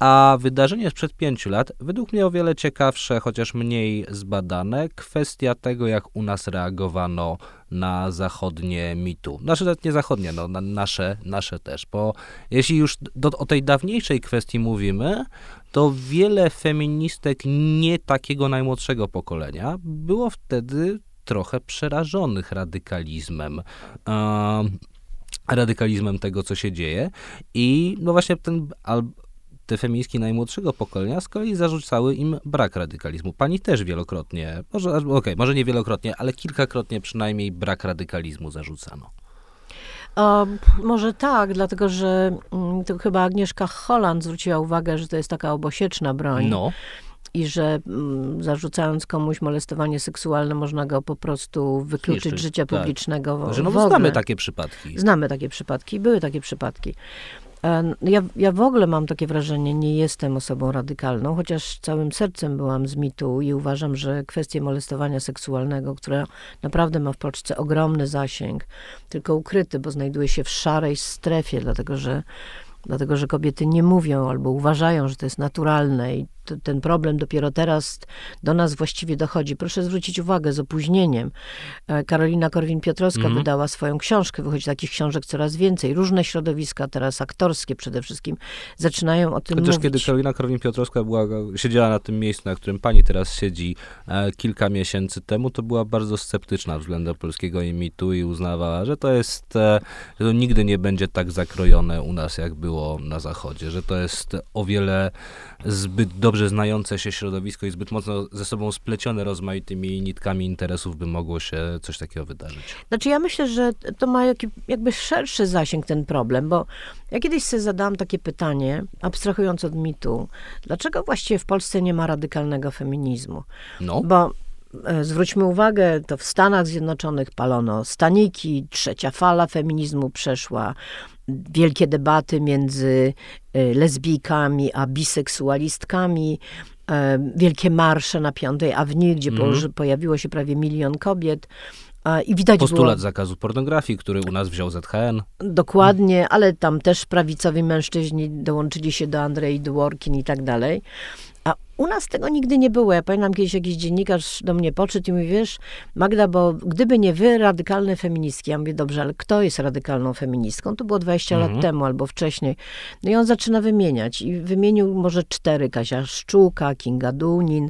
a wydarzenie sprzed pięciu lat, według mnie o wiele ciekawsze, chociaż mniej zbadane, kwestia tego, jak u nas reagowano na zachodnie MeToo. Znaczy nie zachodnie, no, na, nasze, nasze też, bo jeśli już do, o tej dawniejszej kwestii mówimy, to wiele feministek nie takiego najmłodszego pokolenia było wtedy trochę przerażonych radykalizmem. Um, radykalizmem tego, co się dzieje. I no właśnie ten... Al, te feministki najmłodszego pokolenia z kolei zarzucały im brak radykalizmu. Pani też wielokrotnie, może, okay, może nie wielokrotnie, ale kilkakrotnie przynajmniej brak radykalizmu zarzucano. O, może tak, dlatego że to chyba Agnieszka Holland zwróciła uwagę, że to jest taka obosieczna broń. No. I że m, zarzucając komuś molestowanie seksualne, można go po prostu wykluczyć Zniszczyć, życia tak. publicznego w, no, w ogóle. Znamy takie przypadki. Znamy takie przypadki, były takie przypadki. Ja, ja w ogóle mam takie wrażenie, nie jestem osobą radykalną, chociaż całym sercem byłam z MeToo i uważam, że kwestie molestowania seksualnego, które naprawdę ma w Polsce ogromny zasięg, tylko ukryty, bo znajduje się w szarej strefie, dlatego że, dlatego, że kobiety nie mówią albo uważają, że to jest naturalne i t- ten problem dopiero teraz do nas właściwie dochodzi. Proszę zwrócić uwagę z opóźnieniem. Karolina Korwin-Piotrowska mm-hmm. wydała swoją książkę, wychodzi takich książek coraz więcej. Różne środowiska, teraz aktorskie przede wszystkim, zaczynają o tym Chociaż mówić. Chociaż kiedy Karolina Korwin-Piotrowska była, siedziała na tym miejscu, na którym pani teraz siedzi e, kilka miesięcy temu, to była bardzo sceptyczna względem polskiego imitu i uznawała, że to jest, e, że to nigdy nie będzie tak zakrojone u nas, jak było na Zachodzie, że to jest o wiele zbyt do dobrze znające się środowisko i zbyt mocno ze sobą splecione rozmaitymi nitkami interesów, by mogło się coś takiego wydarzyć. Znaczy ja myślę, że to ma jakby szerszy zasięg ten problem, bo ja kiedyś sobie zadałam takie pytanie, abstrahując od mitu, dlaczego właściwie w Polsce nie ma radykalnego feminizmu? No. Bo zwróćmy uwagę, to w Stanach Zjednoczonych palono staniki, trzecia fala feminizmu przeszła, wielkie debaty między lesbijkami a biseksualistkami, wielkie marsze na Piątej Awnii, gdzie mm. pojawiło się prawie milion kobiet. I widać Postulat było... zakazu pornografii, który u nas wziął Z H N. Dokładnie, mm. ale tam też prawicowi mężczyźni dołączyli się do Andrei Dworkin i tak dalej. A U nas tego nigdy nie było. Ja pamiętam, kiedyś jakiś dziennikarz do mnie podszedł i mówi, wiesz, Magda, bo gdyby nie wy, radykalne feministki. Ja mówię, dobrze, ale kto jest radykalną feministką? To było dwadzieścia mhm. lat temu albo wcześniej. No i on zaczyna wymieniać. I wymienił może cztery. Kazia Szczuka, Kinga Dunin,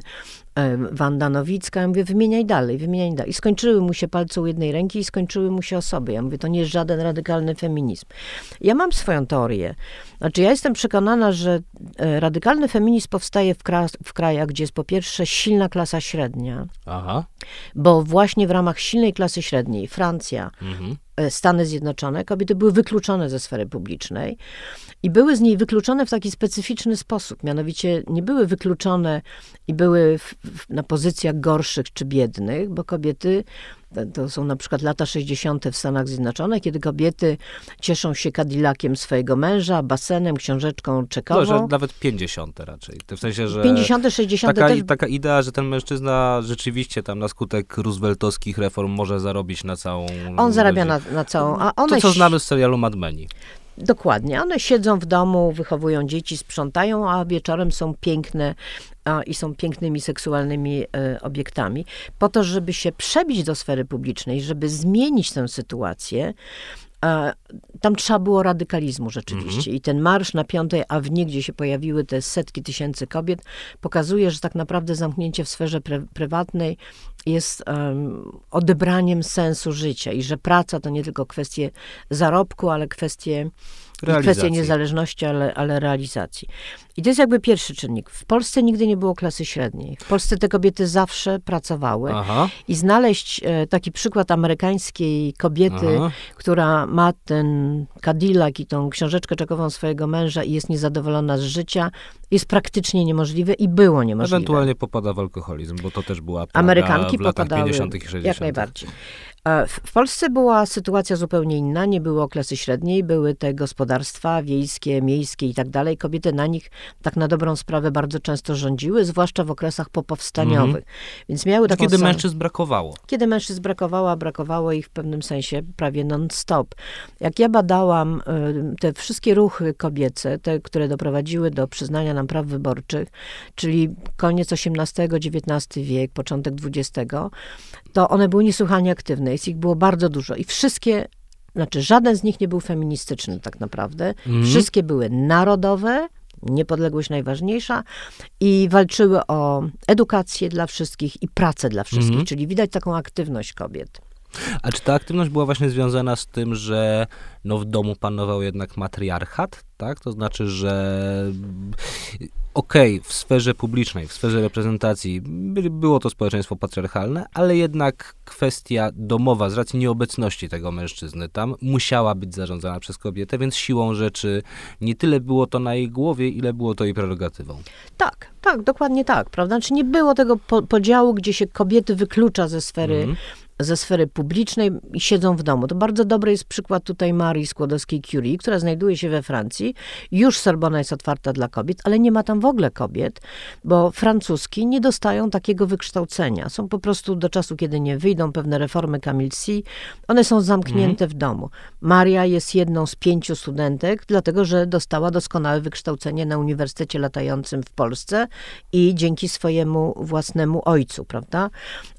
Wanda Nowicka. Ja mówię, wymieniaj dalej, wymieniaj dalej. I skończyły mu się palce u jednej ręki i skończyły mu się osoby. Ja mówię, to nie jest żaden radykalny feminizm. Ja mam swoją teorię. Znaczy, ja jestem przekonana, że radykalny feminizm powstaje w, kras, w krajach, gdzie jest po pierwsze silna klasa średnia. Aha. Bo właśnie w ramach silnej klasy średniej, Francja, mhm. Stany Zjednoczone, kobiety były wykluczone ze sfery publicznej i były z niej wykluczone w taki specyficzny sposób. Mianowicie nie były wykluczone i były w, w, na pozycjach gorszych czy biednych, bo kobiety, to są na przykład lata sześćdziesiąte w Stanach Zjednoczonych, kiedy kobiety cieszą się Cadillaciem swojego męża, basenem, książeczką czekową. No, że nawet pięćdziesiąte raczej. W sensie, że pięćdziesiąte, sześćdziesiąte Taka, też... taka idea, że ten mężczyzna rzeczywiście tam na skutek rooseveltowskich reform może zarobić na całą... On zarabia na, na całą... A one... To, co znamy z serialu Mad Meni. Dokładnie. One siedzą w domu, wychowują dzieci, sprzątają, a wieczorem są piękne a, i są pięknymi, seksualnymi e, obiektami. Po to, żeby się przebić do sfery publicznej, żeby zmienić tę sytuację, e, tam trzeba było radykalizmu rzeczywiście. Mm-hmm. I ten marsz na Piątej Awenii, gdzie się pojawiły te setki tysięcy kobiet, pokazuje, że tak naprawdę zamknięcie w sferze pre- prywatnej jest um, odebraniem sensu życia i że praca to nie tylko kwestie zarobku, ale kwestie, kwestie niezależności, ale, ale realizacji. I to jest jakby pierwszy czynnik. W Polsce nigdy nie było klasy średniej. W Polsce te kobiety zawsze pracowały. Aha. I znaleźć e, taki przykład amerykańskiej kobiety, aha, która ma ten Cadillac i tą książeczkę czekową swojego męża i jest niezadowolona z życia, jest praktycznie niemożliwe i było niemożliwe. Ewentualnie popada w alkoholizm, bo to też była plaga Amerykanki w latach pięćdziesiątych i sześćdziesiątych. Jak najbardziej. W Polsce była sytuacja zupełnie inna, nie było klasy średniej, były te gospodarstwa wiejskie, miejskie i tak dalej. Kobiety na nich tak na dobrą sprawę bardzo często rządziły, zwłaszcza w okresach popowstaniowych. Mm-hmm. Więc miały taką Kiedy sam... mężczyzn brakowało. Kiedy mężczyzn brakowało, a brakowało ich w pewnym sensie prawie non-stop. Jak ja badałam te wszystkie ruchy kobiece, te, które doprowadziły do przyznania nam praw wyborczych, czyli koniec osiemnastego, dziewiętnastego wiek, początek dwudziestego, to one były niesłychanie aktywne. Jest ich było bardzo dużo i wszystkie, znaczy żaden z nich nie był feministyczny tak naprawdę. Mm. Wszystkie były narodowe, niepodległość najważniejsza i walczyły o edukację dla wszystkich i pracę dla wszystkich, mm. czyli widać taką aktywność kobiet. A czy ta aktywność była właśnie związana z tym, że no w domu panował jednak matriarchat, tak? To znaczy, że okej, okay, w sferze publicznej, w sferze reprezentacji by, było to społeczeństwo patriarchalne, ale jednak kwestia domowa z racji nieobecności tego mężczyzny tam musiała być zarządzana przez kobietę, więc siłą rzeczy nie tyle było to na jej głowie, ile było to jej prerogatywą. Tak, tak, dokładnie tak, prawda? Znaczy nie było tego po- podziału, gdzie się kobiety wyklucza ze sfery mm. ze sfery publicznej i siedzą w domu. To bardzo dobry jest przykład tutaj Marii Skłodowskiej-Curie, która znajduje się we Francji. Już Sorbona jest otwarta dla kobiet, ale nie ma tam w ogóle kobiet, bo francuski nie dostają takiego wykształcenia. Są po prostu do czasu, kiedy nie wyjdą pewne reformy Camille Sy, one są zamknięte mm. w domu. Maria jest jedną z pięciu studentek, dlatego, że dostała doskonałe wykształcenie na Uniwersytecie Latającym w Polsce i dzięki swojemu własnemu ojcu, prawda?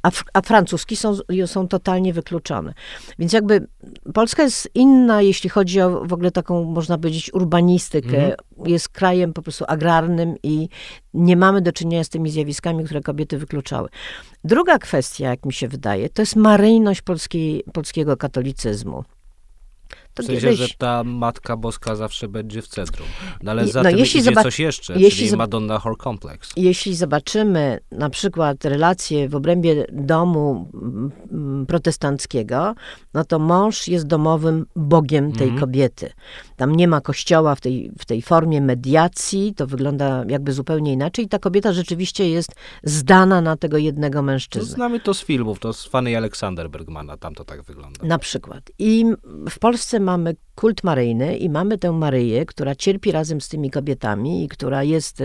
A, a francuski są są totalnie wykluczone. Więc jakby Polska jest inna, jeśli chodzi o w ogóle taką, można powiedzieć, urbanistykę. Mm. Jest krajem po prostu agrarnym i nie mamy do czynienia z tymi zjawiskami, które kobiety wykluczały. Druga kwestia, jak mi się wydaje, to jest maryjność polskiej, polskiego katolicyzmu. To w sensie, kiedyś... że ta Matka Boska zawsze będzie w centrum. No ale za no, tym idzie zobac... coś jeszcze, jeśli czyli zob... Madonna Whore Complex. Jeśli zobaczymy na przykład relacje w obrębie domu protestanckiego, no to mąż jest domowym bogiem tej mm. kobiety. Tam nie ma kościoła w tej, w tej formie mediacji, to wygląda jakby zupełnie inaczej i ta kobieta rzeczywiście jest zdana na tego jednego mężczyznę. No, znamy to z filmów, to z Fanny Aleksander Bergmana, tam to tak wygląda. Na przykład. I w Polsce mamy kult maryjny i mamy tę Maryję, która cierpi razem z tymi kobietami i która jest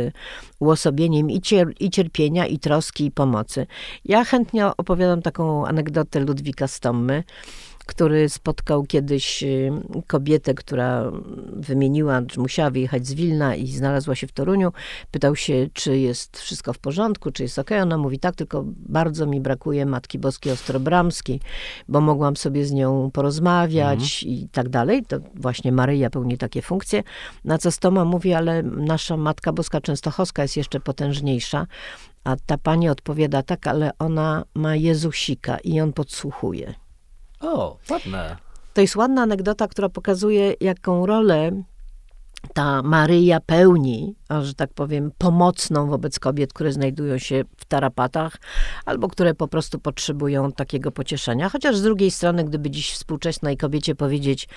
uosobieniem i, cier- i cierpienia, i troski, i pomocy. Ja chętnie opowiadam taką anegdotę Ludwika Stommy, który spotkał kiedyś kobietę, która wymieniła, że musiała wyjechać z Wilna i znalazła się w Toruniu. Pytał się, czy jest wszystko w porządku, czy jest okej. Okay. Ona mówi tak, tylko bardzo mi brakuje Matki Boskiej Ostrobramskiej, bo mogłam sobie z nią porozmawiać mhm. i tak dalej. To właśnie Maryja pełni takie funkcje. Na co Stoma mówi, ale nasza Matka Boska Częstochowska jest jeszcze potężniejsza. A ta pani odpowiada tak, ale ona ma Jezusika i on podsłuchuje. O, ładne. To jest ładna anegdota, która pokazuje, jaką rolę ta Maryja pełni, a że tak powiem, pomocną wobec kobiet, które znajdują się w tarapatach, albo które po prostu potrzebują takiego pocieszenia. Chociaż z drugiej strony, gdyby dziś współczesnej kobiecie powiedzieć,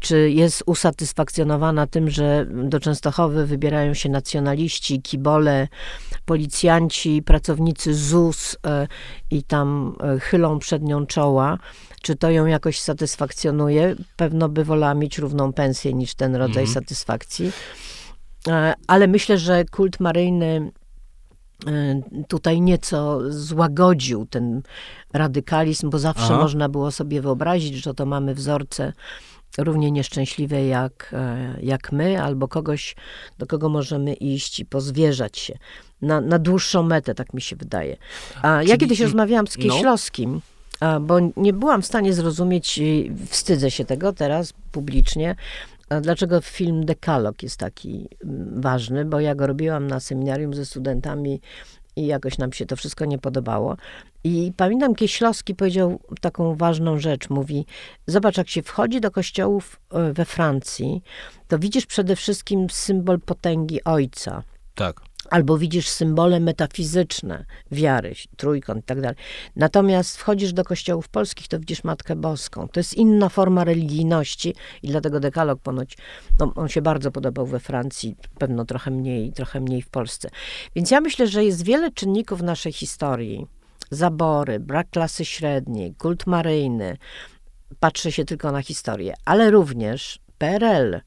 czy jest usatysfakcjonowana tym, że do Częstochowy wybierają się nacjonaliści, kibole, policjanci, pracownicy Z U S i tam chylą przed nią czoła, czy to ją jakoś satysfakcjonuje? Pewno by wolała mieć równą pensję niż ten rodzaj mm. satysfakcji. Ale myślę, że kult maryjny tutaj nieco złagodził ten radykalizm, bo zawsze Aha. można było sobie wyobrazić, że to mamy wzorce równie nieszczęśliwe jak, jak my, albo kogoś, do kogo możemy iść i pozwierzać się. Na, na dłuższą metę, tak mi się wydaje. A ja Czyli, kiedyś rozmawiałam z Kieślowskim, no. bo nie byłam w stanie zrozumieć, wstydzę się tego teraz publicznie, dlaczego film Dekalog jest taki ważny, bo ja go robiłam na seminarium ze studentami i jakoś nam się to wszystko nie podobało. I pamiętam, Kieślowski powiedział taką ważną rzecz, mówi, zobacz, jak się wchodzi do kościołów we Francji, to widzisz przede wszystkim symbol potęgi ojca. Tak. Albo widzisz symbole metafizyczne, wiary, trójkąt i tak dalej. Natomiast wchodzisz do kościołów polskich, to widzisz Matkę Boską. To jest inna forma religijności i dlatego dekalog ponoć, no, on się bardzo podobał we Francji, pewno trochę mniej, trochę mniej w Polsce. Więc ja myślę, że jest wiele czynników naszej historii. Zabory, brak klasy średniej, kult maryjny. Patrzę się tylko na historię, ale również P R L.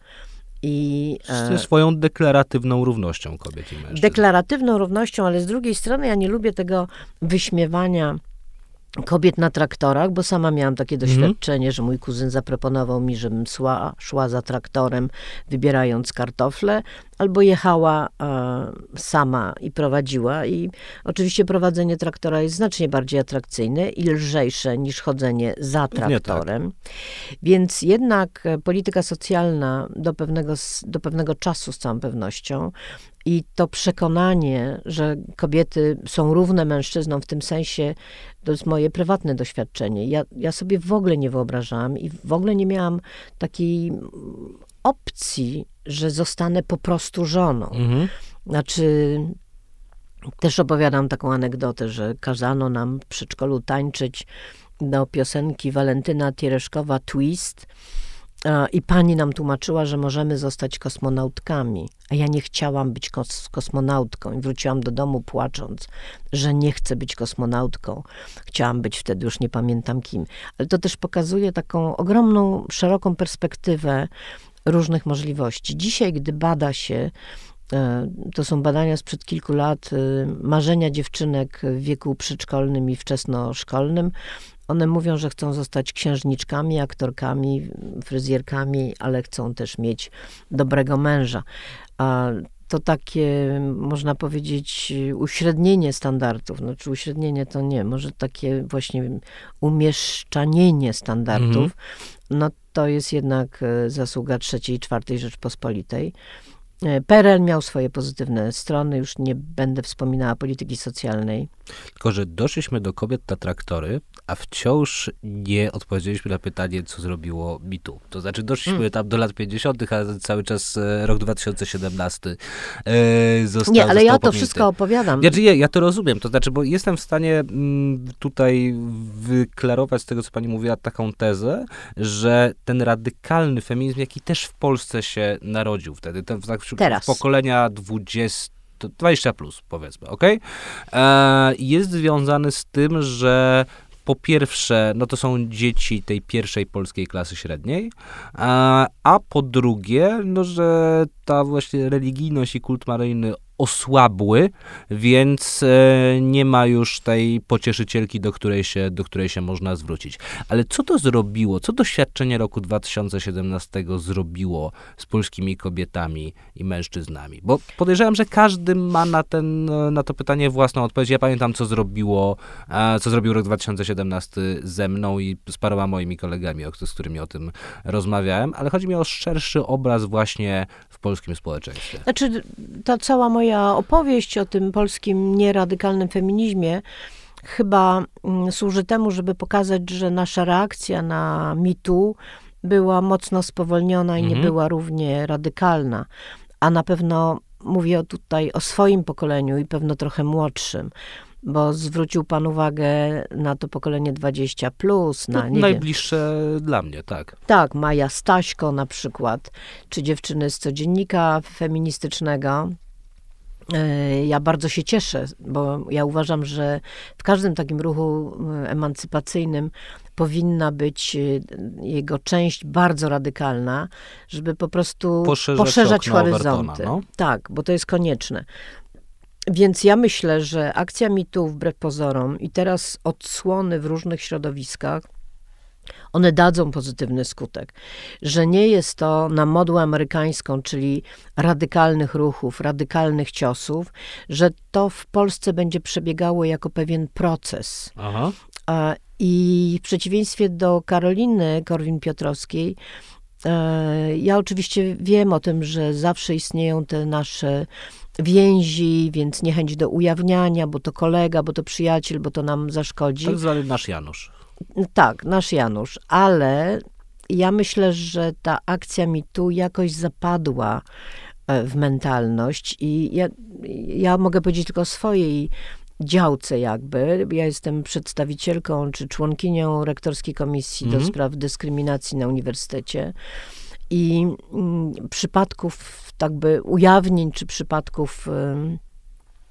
I, ze swoją deklaratywną równością kobiet i mężczyzn. Deklaratywną równością, ale z drugiej strony ja nie lubię tego wyśmiewania kobiet na traktorach, bo sama miałam takie doświadczenie, mm. że mój kuzyn zaproponował mi, żebym szła, szła za traktorem, wybierając kartofle, albo jechała e, sama i prowadziła. I oczywiście prowadzenie traktora jest znacznie bardziej atrakcyjne i lżejsze niż chodzenie za traktorem. Tak. Więc jednak polityka socjalna do pewnego, do pewnego czasu z całą pewnością i to przekonanie, że kobiety są równe mężczyznom w tym sensie, to jest moje prywatne doświadczenie. Ja, ja sobie w ogóle nie wyobrażałam i w ogóle nie miałam takiej opcji, że zostanę po prostu żoną. Mhm. Znaczy, też opowiadam taką anegdotę, że kazano nam w przedszkolu tańczyć do piosenki Walentyna Tiereszkowa Twist. I pani nam tłumaczyła, że możemy zostać kosmonautkami. A ja nie chciałam być kos- kosmonautką. I wróciłam do domu płacząc, że nie chcę być kosmonautką. Chciałam być wtedy, już nie pamiętam kim. Ale to też pokazuje taką ogromną, szeroką perspektywę różnych możliwości. Dzisiaj, gdy bada się, to są badania sprzed kilku lat, marzenia dziewczynek w wieku przedszkolnym i wczesnoszkolnym, one mówią, że chcą zostać księżniczkami, aktorkami, fryzjerkami, ale chcą też mieć dobrego męża. A to takie, można powiedzieć, uśrednienie standardów. Znaczy uśrednienie to nie, może takie właśnie umieszczanienie standardów. Mhm. No to jest jednak zasługa trzeciej i czwartej Rzeczpospolitej. P R L miał swoje pozytywne strony, już nie będę wspominała polityki socjalnej. Tylko, że doszliśmy do kobiet na traktory, a wciąż nie odpowiedzieliśmy na pytanie, co zrobiło MeToo. To znaczy doszliśmy mm. tam do lat pięćdziesiątych, a cały czas e, rok dwa tysiące siedemnasty e, został Nie, ale został ja pamięty. To wszystko opowiadam. Ja, ja, ja to rozumiem, to znaczy, bo jestem w stanie m, tutaj wyklarować z tego, co pani mówiła, taką tezę, że ten radykalny feminizm, jaki też w Polsce się narodził wtedy, ten w Teraz. Pokolenia dwadzieścia, dwadzieścia plus, powiedzmy, okej? Okay? Jest związany z tym, że po pierwsze, no to są dzieci tej pierwszej polskiej klasy średniej, a, a po drugie, no że ta właśnie religijność i kult maryjny osłabły, więc nie ma już tej pocieszycielki, do której się, do której się można zwrócić. Ale co to zrobiło, co doświadczenie roku dwa tysiące siedemnastego zrobiło z polskimi kobietami i mężczyznami? Bo podejrzewam, że każdy ma na, ten, na to pytanie własną odpowiedź. Ja pamiętam, co zrobiło, co zrobił rok dwa tysiące siedemnasty ze mną i z paroma moimi kolegami, z którymi o tym rozmawiałem, ale chodzi mi o szerszy obraz właśnie w polskim społeczeństwie. Znaczy, ta cała moja opowieść o tym polskim nieradykalnym feminizmie chyba służy temu, żeby pokazać, że nasza reakcja na MeToo była mocno spowolniona i mm-hmm. nie była równie radykalna. A na pewno mówię tutaj o swoim pokoleniu i pewno trochę młodszym, bo zwrócił pan uwagę na to pokolenie dwadzieścia plus. Na, nie najbliższe wiem, dla mnie, tak. Tak, Maja Staśko na przykład, czy dziewczyny z Codziennika Feministycznego. Ja bardzo się cieszę, bo ja uważam, że w każdym takim ruchu emancypacyjnym powinna być jego część bardzo radykalna, żeby po prostu poszerzać, poszerzać horyzonty. No. Tak, bo to jest konieczne. Więc ja myślę, że akcja MeToo wbrew pozorom i teraz odsłony w różnych środowiskach, one dadzą pozytywny skutek. Że nie jest to na modłę amerykańską, czyli radykalnych ruchów, radykalnych ciosów, że to w Polsce będzie przebiegało jako pewien proces. Aha. I w przeciwieństwie do Karoliny Korwin-Piotrowskiej, ja oczywiście wiem o tym, że zawsze istnieją te nasze więzi, więc niechęć do ujawniania, bo to kolega, bo to przyjaciel, bo to nam zaszkodzi. Tak zwany nasz Janusz. Tak, nasz Janusz, ale ja myślę, że ta akcja MeToo jakoś zapadła w mentalność i ja, ja mogę powiedzieć tylko o swojej działce jakby. Ja jestem przedstawicielką czy członkinią rektorskiej komisji mhm. do spraw dyskryminacji na uniwersytecie i mm, przypadków tak by ujawnień czy przypadków y,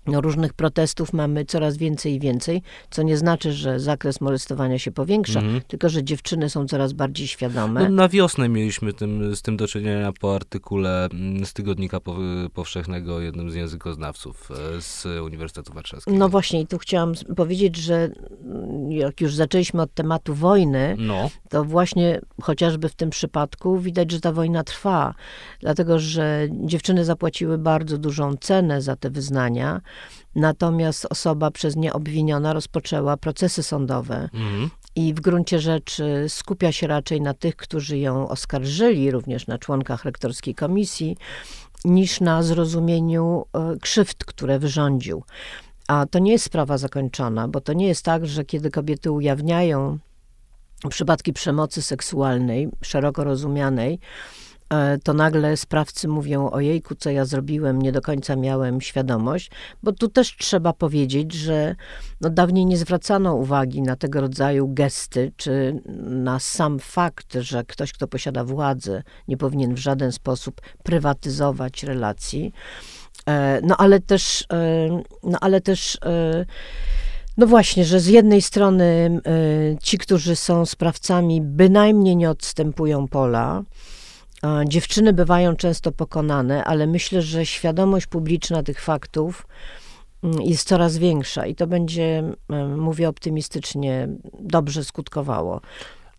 no, różnych protestów mamy coraz więcej i więcej, co nie znaczy, że zakres molestowania się powiększa, mm. tylko że dziewczyny są coraz bardziej świadome. No, na wiosnę mieliśmy tym, z tym do czynienia po artykule z Tygodnika Powszechnego jednym z językoznawców z Uniwersytetu Warszawskiego. No właśnie i tu chciałam powiedzieć, że jak już zaczęliśmy od tematu wojny, no. to właśnie chociażby w tym przypadku widać, że ta wojna trwa, dlatego że dziewczyny zapłaciły bardzo dużą cenę za te wyznania. Natomiast osoba przez nie obwiniona rozpoczęła procesy sądowe mhm. i w gruncie rzeczy skupia się raczej na tych, którzy ją oskarżyli, również na członkach rektorskiej komisji, niż na zrozumieniu y, krzywd, które wyrządził. A to nie jest sprawa zakończona, bo to nie jest tak, że kiedy kobiety ujawniają przypadki przemocy seksualnej, szeroko rozumianej, to nagle sprawcy mówią, ojejku, co ja zrobiłem, nie do końca miałem świadomość, bo tu też trzeba powiedzieć, że no dawniej nie zwracano uwagi na tego rodzaju gesty, czy na sam fakt, że ktoś, kto posiada władzę, nie powinien w żaden sposób prywatyzować relacji. No ale też, no ale też... No właśnie, że z jednej strony ci, którzy są sprawcami, bynajmniej nie odstępują pola. Dziewczyny bywają często pokonane, ale myślę, że świadomość publiczna tych faktów jest coraz większa i to będzie, mówię optymistycznie, dobrze skutkowało.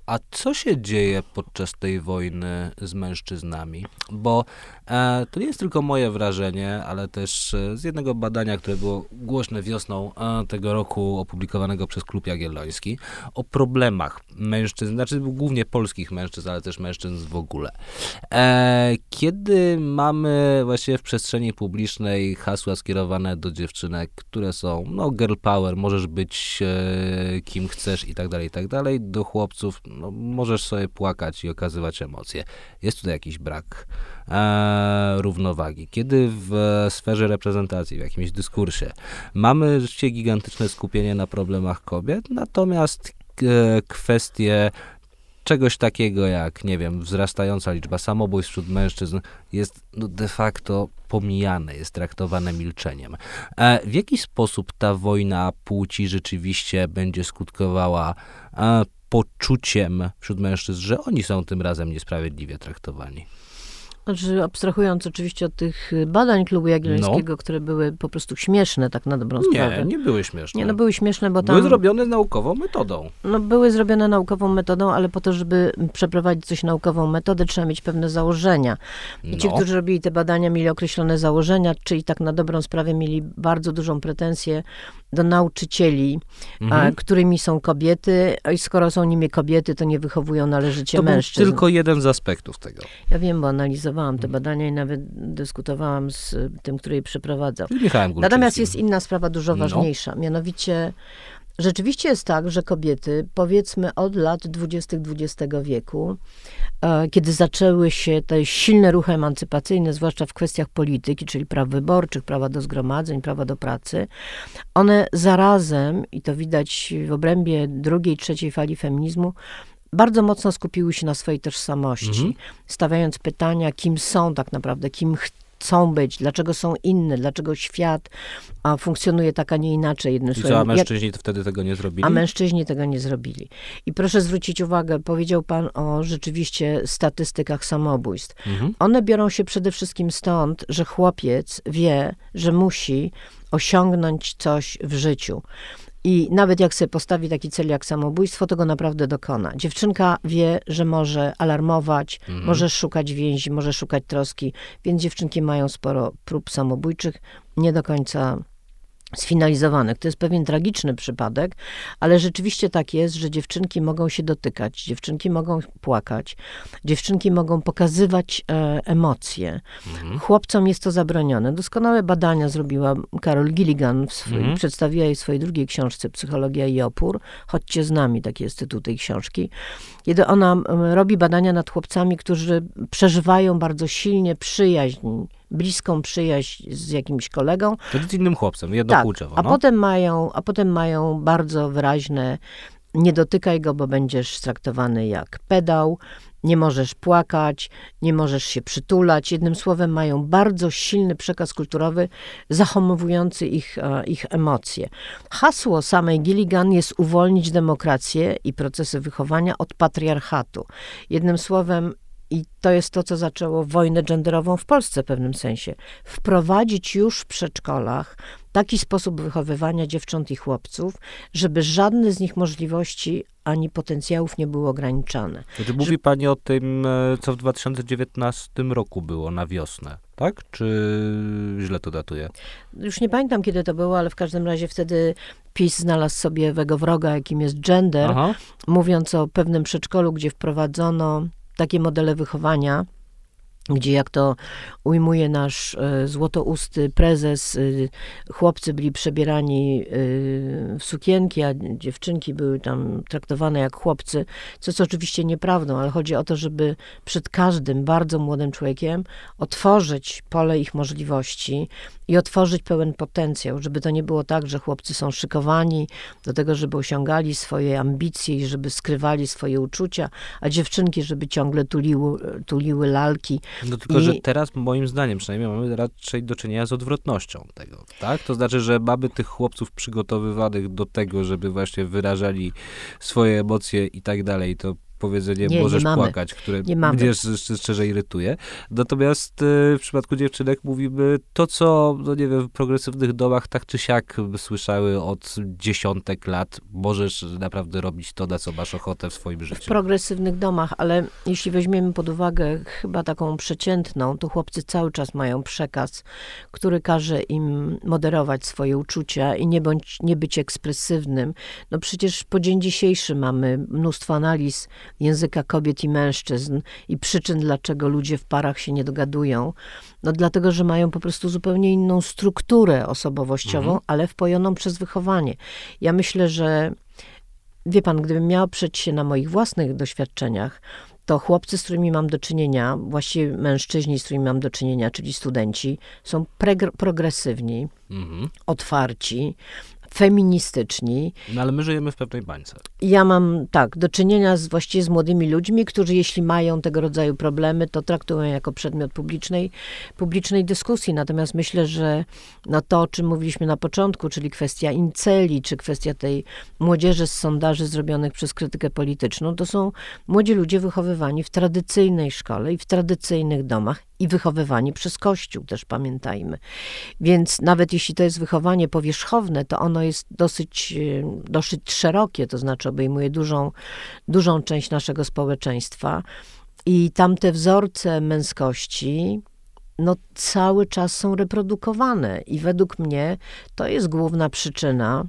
A co się dzieje podczas tej wojny z mężczyznami? Bo e, to nie jest tylko moje wrażenie, ale też e, z jednego badania, które było głośne wiosną e, tego roku, opublikowanego przez Klub Jagielloński, o problemach mężczyzn, znaczy głównie polskich mężczyzn, ale też mężczyzn w ogóle. E, kiedy mamy właściwie w przestrzeni publicznej hasła skierowane do dziewczynek, które są, no girl power, możesz być e, kim chcesz i tak dalej, i tak dalej, do chłopców, no, możesz sobie płakać i okazywać emocje. Jest tutaj jakiś brak e, równowagi. Kiedy w sferze reprezentacji, w jakimś dyskursie mamy rzeczywiście gigantyczne skupienie na problemach kobiet, natomiast e, kwestie czegoś takiego jak, nie wiem, wzrastająca liczba samobójstw wśród mężczyzn jest no, de facto pomijane, jest traktowane milczeniem. E, w jaki sposób ta wojna płci rzeczywiście będzie skutkowała e, poczuciem wśród mężczyzn, że oni są tym razem niesprawiedliwie traktowani? Znaczy, abstrahując oczywiście od tych badań Klubu Jagiellońskiego, no. które były po prostu śmieszne, tak na dobrą sprawę. Nie, nie były śmieszne. Nie, no były śmieszne, bo tam... Były zrobione naukową metodą. No były zrobione naukową metodą, ale po to, żeby przeprowadzić coś naukową metodę, trzeba mieć pewne założenia. I ci, no. którzy robili te badania, mieli określone założenia, czyli tak na dobrą sprawę mieli bardzo dużą pretensję do nauczycieli, mhm. a, którymi są kobiety, i skoro są nimi kobiety, to nie wychowują należycie to mężczyzn. To tylko jeden z aspektów tego. Ja wiem, bo analizowałam te badania i nawet dyskutowałam z tym, który je przeprowadzał. Natomiast jest inna sprawa dużo ważniejsza, no. mianowicie rzeczywiście jest tak, że kobiety, powiedzmy od lat dwudziestych dwudziestego wieku, kiedy zaczęły się te silne ruchy emancypacyjne, zwłaszcza w kwestiach polityki, czyli praw wyborczych, prawa do zgromadzeń, prawa do pracy, one zarazem, i to widać w obrębie drugiej, trzeciej fali feminizmu, bardzo mocno skupiły się na swojej tożsamości, mhm. stawiając pytania, kim są tak naprawdę, kim chcą być, dlaczego są inne, dlaczego świat a funkcjonuje tak, a nie inaczej. Jednym słowem. I co, a mężczyźni jak... wtedy tego nie zrobili? A mężczyźni tego nie zrobili. I proszę zwrócić uwagę, powiedział pan o rzeczywiście statystykach samobójstw. Mhm. One biorą się przede wszystkim stąd, że chłopiec wie, że musi osiągnąć coś w życiu. I nawet jak sobie postawi taki cel jak samobójstwo, to go naprawdę dokona. Dziewczynka wie, że może alarmować, mm. może szukać więzi, może szukać troski, więc dziewczynki mają sporo prób samobójczych, nie do końca sfinalizowanych. To jest pewien tragiczny przypadek, ale rzeczywiście tak jest, że dziewczynki mogą się dotykać, dziewczynki mogą płakać, dziewczynki mogą pokazywać e, emocje. Mhm. Chłopcom jest to zabronione. Doskonałe badania zrobiła Carol Gilligan, w swój, mhm. przedstawiła je w swojej drugiej książce Psychologia i opór. Chodźcie z nami, taki jest tytuł tej książki. Kiedy ona robi badania nad chłopcami, którzy przeżywają bardzo silnie przyjaźń, bliską przyjaźń z jakimś kolegą. Z innym chłopcem, jednopłciowo. Tak, a, no. potem mają, a potem mają bardzo wyraźne, nie dotykaj go, bo będziesz traktowany jak pedał, nie możesz płakać, nie możesz się przytulać. Jednym słowem mają bardzo silny przekaz kulturowy zahamowujący ich, ich emocje. Hasło samej Gilligan jest uwolnić demokrację i procesy wychowania od patriarchatu. Jednym słowem, i to jest to, co zaczęło wojnę genderową w Polsce w pewnym sensie. Wprowadzić już w przedszkolach taki sposób wychowywania dziewcząt i chłopców, żeby żadne z nich możliwości ani potencjałów nie były ograniczane. Znaczy, mówi że... pani o tym, co w dwa tysiące dziewiętnastym roku było na wiosnę, tak? Czy źle to datuje? Już nie pamiętam, kiedy to było, ale w każdym razie wtedy PiS znalazł sobie owego wroga, jakim jest gender, Aha. mówiąc o pewnym przedszkolu, gdzie wprowadzono takie modele wychowania, gdzie jak to ujmuje nasz y, złotousty prezes, y, chłopcy byli przebierani y, w sukienki, a dziewczynki były tam traktowane jak chłopcy, co jest oczywiście nieprawdą, ale chodzi o to, żeby przed każdym bardzo młodym człowiekiem otworzyć pole ich możliwości i otworzyć pełen potencjał, żeby to nie było tak, że chłopcy są szykowani do tego, żeby osiągali swoje ambicje i żeby skrywali swoje uczucia, a dziewczynki, żeby ciągle tuliły, tuliły lalki. No tylko, I... że teraz moim zdaniem przynajmniej mamy raczej do czynienia z odwrotnością tego, tak? To znaczy, że mamy tych chłopców przygotowywanych do tego, żeby właśnie wyrażali swoje emocje i tak dalej, to powiedzenie nie, możesz nie płakać, które mnie szczerze irytuje. Natomiast y, w przypadku dziewczynek mówimy to, co, no nie wiem, w progresywnych domach tak czy siak słyszały od dziesiątek lat. Możesz naprawdę robić to, na co masz ochotę w swoim życiu. W progresywnych domach, ale jeśli weźmiemy pod uwagę chyba taką przeciętną, to chłopcy cały czas mają przekaz, który każe im moderować swoje uczucia i nie, bądź, nie być ekspresywnym. No przecież po dzień dzisiejszy mamy mnóstwo analiz języka kobiet i mężczyzn i przyczyn, dlaczego ludzie w parach się nie dogadują. No dlatego, że mają po prostu zupełnie inną strukturę osobowościową, mhm. ale wpojoną przez wychowanie. Ja myślę, że wie pan, gdybym miała oprzeć się na moich własnych doświadczeniach, to chłopcy, z którymi mam do czynienia, właściwie mężczyźni, z którymi mam do czynienia, czyli studenci, są pregr- progresywni, mhm. otwarci, feministyczni. No ale my żyjemy w pewnej bańce. Ja mam, tak, do czynienia z, właściwie z młodymi ludźmi, którzy jeśli mają tego rodzaju problemy, to traktują jako przedmiot publicznej, publicznej dyskusji. Natomiast myślę, że no to, o czym mówiliśmy na początku, czyli kwestia inceli, czy kwestia tej młodzieży z sondaży zrobionych przez krytykę polityczną, to są młodzi ludzie wychowywani w tradycyjnej szkole i w tradycyjnych domach i wychowywani przez Kościół, też pamiętajmy. Więc nawet jeśli to jest wychowanie powierzchowne, to ono jest dosyć, dosyć szerokie, to znaczy obejmuje dużą, dużą część naszego społeczeństwa. I tamte wzorce męskości no cały czas są reprodukowane i według mnie to jest główna przyczyna,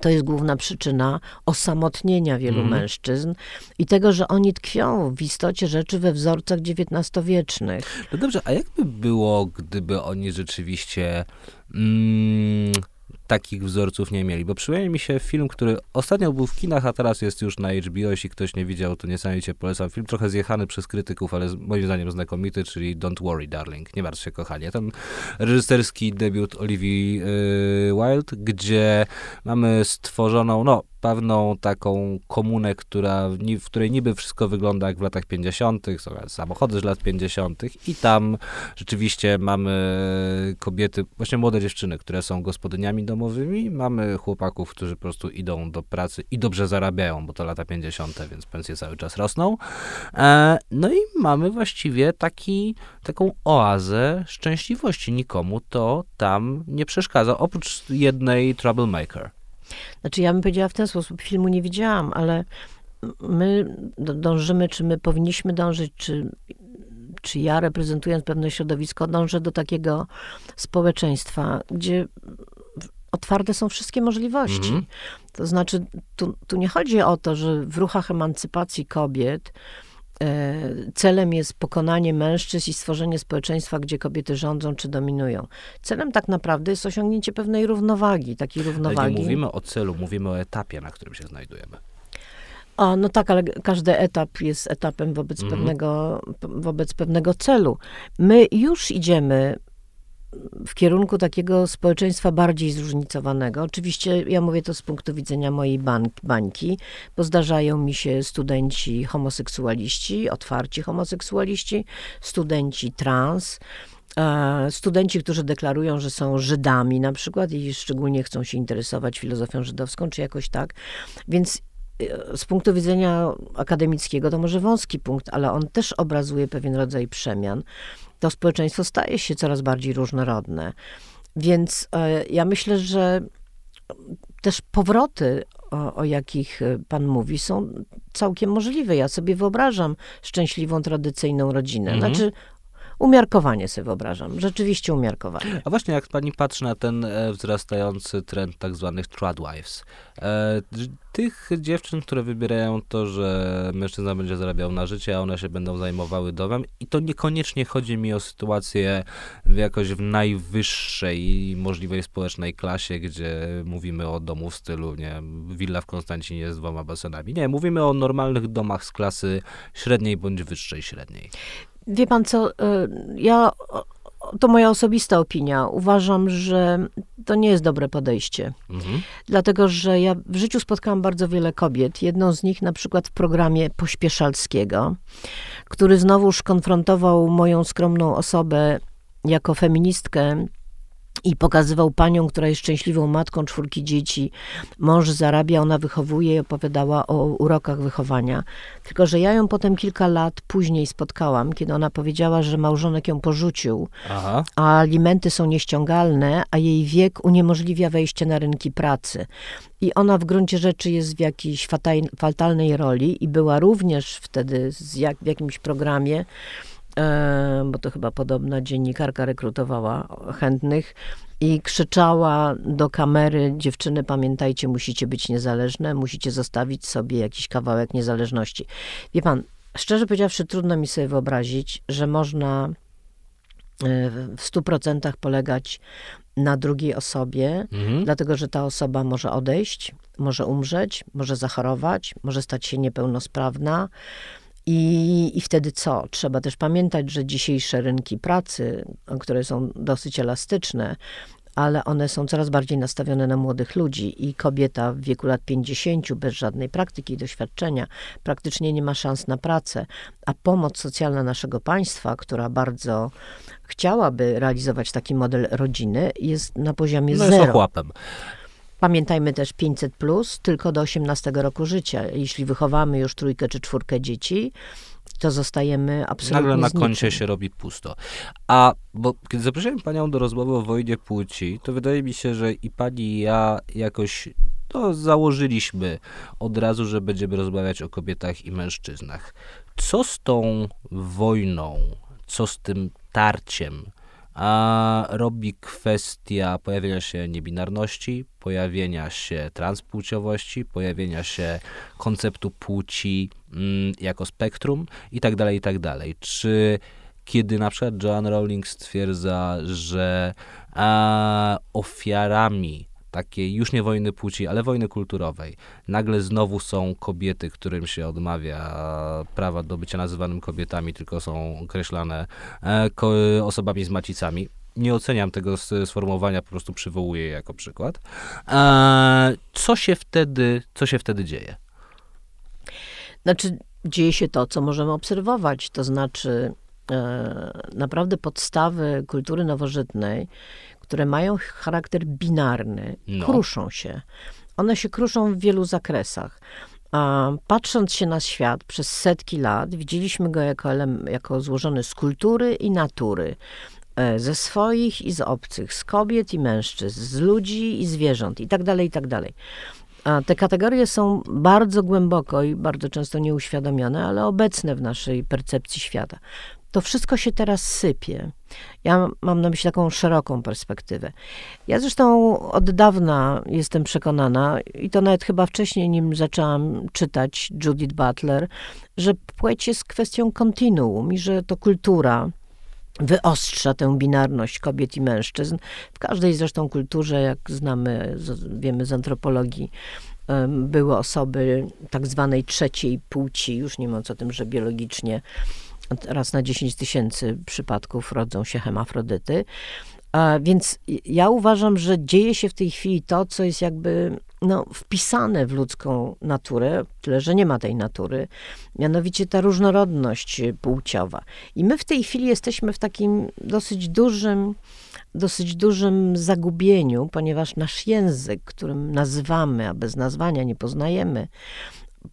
to jest główna przyczyna osamotnienia wielu mm. mężczyzn i tego, że oni tkwią w istocie rzeczy we wzorcach dziewiętnastowiecznych. No dobrze, a jakby było, gdyby oni rzeczywiście mm, takich wzorców nie mieli? Bo przypomniał mi się film, który ostatnio był w kinach, a teraz jest już na H B O. Jeśli ktoś nie widział, to niesamowicie polecam. Film trochę zjechany przez krytyków, ale moim zdaniem znakomity, czyli Don't Worry, Darling. Nie martw się, kochanie. Tam reżyserski debiut Olivii yy, Wilde, gdzie mamy stworzoną, no, pewną taką komunę, która, w której niby wszystko wygląda jak w latach pięćdziesiątych, są samochody z lat pięćdziesiątych i tam rzeczywiście mamy kobiety, właśnie młode dziewczyny, które są gospodyniami domowymi, mamy chłopaków, którzy po prostu idą do pracy i dobrze zarabiają, bo to lata pięćdziesiąte, więc pensje cały czas rosną. E, no i mamy właściwie taki, taką oazę szczęśliwości. Nikomu to tam nie przeszkadza, oprócz jednej troublemaker. Znaczy, ja bym powiedziała w ten sposób, filmu nie widziałam, ale my dążymy, czy my powinniśmy dążyć, czy, czy ja, reprezentując pewne środowisko, dążę do takiego społeczeństwa, gdzie otwarte są wszystkie możliwości. Mhm. To znaczy, tu, tu nie chodzi o to, że w ruchach emancypacji kobiet celem jest pokonanie mężczyzn i stworzenie społeczeństwa, gdzie kobiety rządzą czy dominują. Celem tak naprawdę jest osiągnięcie pewnej równowagi, takiej równowagi. Ale nie mówimy o celu, mówimy o etapie, na którym się znajdujemy. A, no tak, ale każdy etap jest etapem wobec, mhm. pewnego, wobec pewnego celu. My już idziemy w kierunku takiego społeczeństwa bardziej zróżnicowanego. Oczywiście ja mówię to z punktu widzenia mojej bank, bańki, bo zdarzają mi się studenci homoseksualiści, otwarci homoseksualiści, studenci trans, e, studenci, którzy deklarują, że są Żydami na przykład i szczególnie chcą się interesować filozofią żydowską, czy jakoś tak. Więc z punktu widzenia akademickiego to może wąski punkt, ale on też obrazuje pewien rodzaj przemian. To społeczeństwo staje się coraz bardziej różnorodne. Więc e, ja myślę, że też powroty, o, o jakich pan mówi, są całkiem możliwe. Ja sobie wyobrażam szczęśliwą, tradycyjną rodzinę. Mhm. Znaczy, umiarkowanie sobie wyobrażam. Rzeczywiście umiarkowanie. A właśnie jak pani patrzy na ten e, wzrastający trend tak zwanych tradwives, e, tych dziewczyn, które wybierają to, że mężczyzna będzie zarabiał na życie, a one się będą zajmowały domem i to niekoniecznie chodzi mi o sytuację w jakoś w najwyższej możliwej społecznej klasie, gdzie mówimy o domu w stylu, nie wiem, willa w Konstancinie z dwoma basenami. Nie, mówimy o normalnych domach z klasy średniej bądź wyższej średniej. Wie pan co, ja, to moja osobista opinia. Uważam, że to nie jest dobre podejście. Mhm. Dlatego, że ja w życiu spotkałam bardzo wiele kobiet. Jedną z nich na przykład w programie Pośpieszalskiego, który znowuż konfrontował moją skromną osobę jako feministkę i pokazywał panią, która jest szczęśliwą matką czwórki dzieci. Mąż zarabia, ona wychowuje i opowiadała o urokach wychowania. Tylko że ja ją potem kilka lat później spotkałam, kiedy ona powiedziała, że małżonek ją porzucił, Aha. a alimenty są nieściągalne, a jej wiek uniemożliwia wejście na rynki pracy. I ona w gruncie rzeczy jest w jakiejś fatalnej roli i była również wtedy z jak, w jakimś programie, bo to chyba podobna dziennikarka rekrutowała chętnych i krzyczała do kamery: dziewczyny, pamiętajcie, musicie być niezależne, musicie zostawić sobie jakiś kawałek niezależności. Wie pan, szczerze powiedziawszy, trudno mi sobie wyobrazić, że można w stu procentach polegać na drugiej osobie, mhm. dlatego, że ta osoba może odejść, może umrzeć, może zachorować, może stać się niepełnosprawna. I, I wtedy co? Trzeba też pamiętać, że dzisiejsze rynki pracy, które są dosyć elastyczne, ale one są coraz bardziej nastawione na młodych ludzi i kobieta w wieku lat pięćdziesięciu bez żadnej praktyki i doświadczenia praktycznie nie ma szans na pracę, a pomoc socjalna naszego państwa, która bardzo chciałaby realizować taki model rodziny, jest na poziomie no zero. Jest ochłapem. Pamiętajmy też pięćset plus, tylko do osiemnastego roku życia. Jeśli wychowamy już trójkę czy czwórkę dzieci, to zostajemy absolutnie nagle na zniczym. Koncie się robi pusto. A, bo kiedy zaprosiłem panią do rozmowy o wojnie płci, to wydaje mi się, że i pani i ja jakoś to założyliśmy od razu, że będziemy rozmawiać o kobietach i mężczyznach. Co z tą wojną, co z tym tarciem a robi kwestia pojawienia się niebinarności, pojawienia się transpłciowości, pojawienia się konceptu płci mm, jako spektrum i tak dalej, i tak dalej. Czy kiedy na przykład Joan Rowling stwierdza, że a, ofiarami takiej już nie wojny płci, ale wojny kulturowej, nagle znowu są kobiety, którym się odmawia prawa do bycia nazywanym kobietami, tylko są określane e, ko, osobami z macicami. Nie oceniam tego sformułowania, po prostu przywołuję jako przykład. E, co się wtedy, co się wtedy dzieje? Znaczy, dzieje się to, co możemy obserwować, to znaczy e, naprawdę podstawy kultury nowożytnej, które mają charakter binarny, no. kruszą się. One się kruszą w wielu zakresach. Patrząc się na świat przez setki lat, widzieliśmy go jako, jako złożony z kultury i natury. Ze swoich i z obcych, z kobiet i mężczyzn, z ludzi i zwierząt i tak dalej, i tak dalej. Te kategorie są bardzo głęboko i bardzo często nieuświadomione, ale obecne w naszej percepcji świata. To wszystko się teraz sypie. Ja mam na myśli taką szeroką perspektywę. Ja zresztą od dawna jestem przekonana, i to nawet chyba wcześniej, nim zaczęłam czytać Judith Butler, że płeć jest kwestią kontinuum i że to kultura wyostrza tę binarność kobiet i mężczyzn. W każdej zresztą kulturze, jak znamy, wiemy z antropologii, były osoby tak zwanej trzeciej płci, już nie mówiąc o tym, że biologicznie raz na dziesięć tysięcy przypadków rodzą się hermafrodyty. Więc ja uważam, że dzieje się w tej chwili to, co jest jakby no, wpisane w ludzką naturę, tyle że nie ma tej natury, mianowicie ta różnorodność płciowa. I my w tej chwili jesteśmy w takim dosyć dużym, dosyć dużym zagubieniu, ponieważ nasz język, którym nazywamy, a bez nazwania nie poznajemy,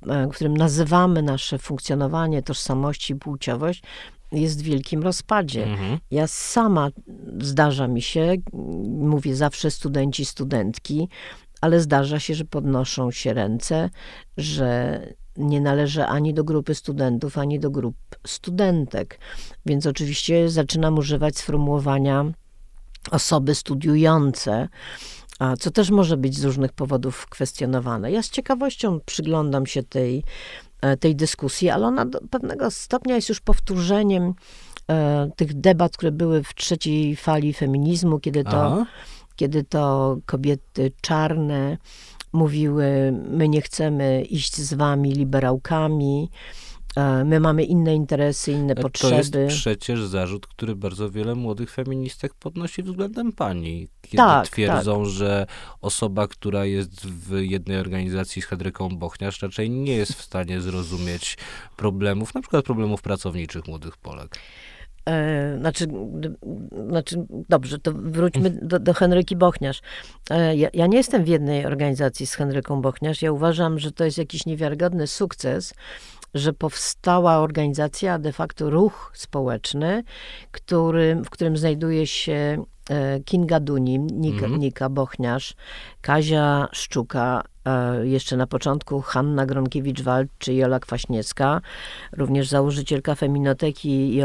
w którym nazywamy nasze funkcjonowanie tożsamości i płciowość, jest w wielkim rozpadzie. Mhm. Ja sama, zdarza mi się, mówię zawsze studenci, studentki, ale zdarza się, że podnoszą się ręce, że nie należy ani do grupy studentów, ani do grup studentek. Więc oczywiście zaczynam używać sformułowania osoby studiujące, a co też może być z różnych powodów kwestionowane. Ja z ciekawością przyglądam się tej, tej dyskusji, ale ona do pewnego stopnia jest już powtórzeniem e, tych debat, które były w trzeciej fali feminizmu, kiedy to, kiedy to kobiety czarne mówiły, my nie chcemy iść z wami liberałkami, my mamy inne interesy, inne to potrzeby. To jest przecież zarzut, który bardzo wiele młodych feministek podnosi względem pani. Kiedy tak, twierdzą, tak. że osoba, która jest w jednej organizacji z Henryką Bochniarz, raczej nie jest w stanie zrozumieć problemów, na przykład problemów pracowniczych młodych Polek. Znaczy, znaczy, dobrze, to wróćmy do, do Henryki Bochniarz. Ja, ja nie jestem w jednej organizacji z Henryką Bochniarz. Ja uważam, że to jest jakiś niewiarygodny sukces, że powstała organizacja, de facto ruch społeczny, który, w którym znajduje się Kinga Dunin, Nika, mm. Nika Bochniarz, Kazia Szczuka, jeszcze na początku Hanna Gronkiewicz-Wald czy Jola Kwaśniewska, również założycielka Feminoteki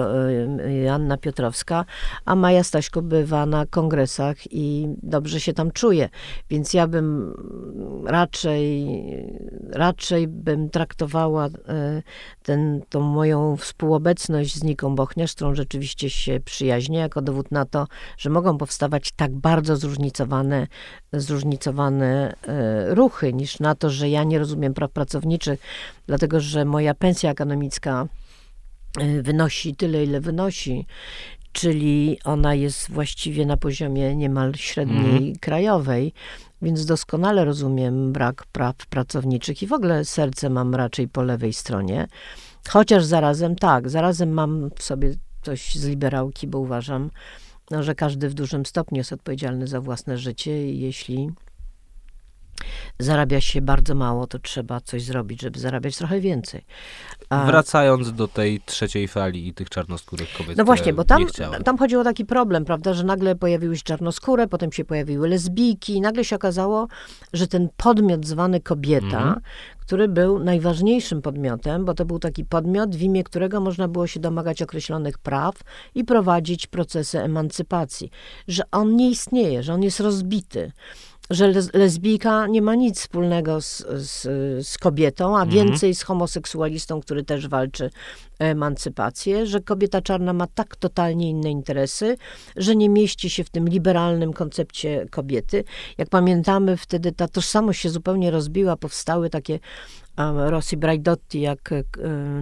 Joanna Piotrowska, a Maja Staśko bywa na kongresach i dobrze się tam czuje. Więc ja bym raczej, raczej bym traktowała ten, tą moją współobecność z Niką Bochniarz, z którą rzeczywiście się przyjaźnię, jako dowód na to, że mogą powstawać tak bardzo zróżnicowane, zróżnicowane ruchy, niż na to, że ja nie rozumiem praw pracowniczych, dlatego że moja pensja akademicka wynosi tyle, ile wynosi, czyli ona jest właściwie na poziomie niemal średniej mm. krajowej, więc doskonale rozumiem brak praw pracowniczych i w ogóle serce mam raczej po lewej stronie, chociaż zarazem tak, zarazem mam w sobie coś z liberałki, bo uważam, no, że każdy w dużym stopniu jest odpowiedzialny za własne życie i jeśli zarabia się bardzo mało, to trzeba coś zrobić, żeby zarabiać trochę więcej. A... Wracając do tej trzeciej fali i tych czarnoskórych kobiet. No właśnie, bo tam, tam chodziło o taki problem, prawda, że nagle pojawiły się czarnoskóre, potem się pojawiły lesbijki i nagle się okazało, że ten podmiot zwany kobieta, mhm. który był najważniejszym podmiotem, bo to był taki podmiot, w imię którego można było się domagać określonych praw i prowadzić procesy emancypacji. Że on nie istnieje, że on jest rozbity. Że lesbijka nie ma nic wspólnego z, z, z kobietą, a więcej mhm. z homoseksualistą, który też walczy o emancypację, że kobieta czarna ma tak totalnie inne interesy, że nie mieści się w tym liberalnym koncepcie kobiety. Jak pamiętamy, wtedy ta tożsamość się zupełnie rozbiła, powstały takie Rosy Braidotti, jak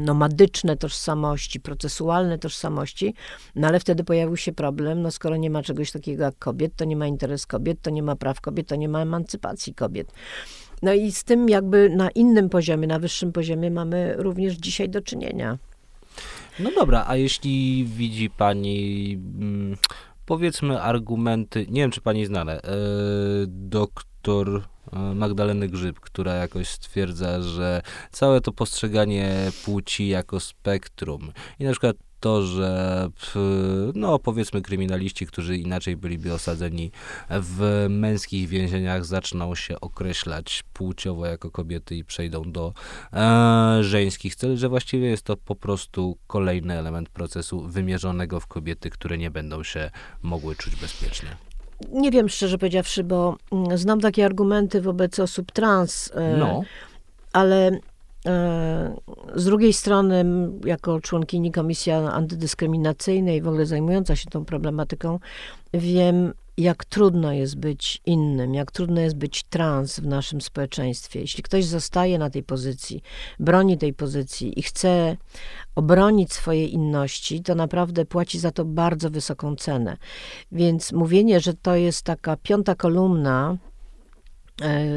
nomadyczne tożsamości, procesualne tożsamości, no ale wtedy pojawił się problem, no skoro nie ma czegoś takiego jak kobiet, to nie ma interes kobiet, to nie ma praw kobiet, to nie ma emancypacji kobiet. No i z tym jakby na innym poziomie, na wyższym poziomie mamy również dzisiaj do czynienia. No dobra, a jeśli widzi pani, powiedzmy, argumenty, nie wiem, czy pani znane, doktor Magdaleny Grzyb, która jakoś stwierdza, że całe to postrzeganie płci jako spektrum i na przykład to, że no powiedzmy kryminaliści, którzy inaczej byliby osadzeni w męskich więzieniach, zaczną się określać płciowo jako kobiety i przejdą do e, żeńskich celów, że właściwie jest to po prostu kolejny element procesu wymierzonego w kobiety, które nie będą się mogły czuć bezpieczne. Nie wiem, szczerze powiedziawszy, bo znam takie argumenty wobec osób trans, no. ale z drugiej strony, jako członkini Komisji Antydyskryminacyjnej, w ogóle zajmująca się tą problematyką, wiem, jak trudno jest być innym, jak trudno jest być trans w naszym społeczeństwie. Jeśli ktoś zostaje na tej pozycji, broni tej pozycji i chce obronić swoje inności, to naprawdę płaci za to bardzo wysoką cenę. Więc mówienie, że to jest taka piąta kolumna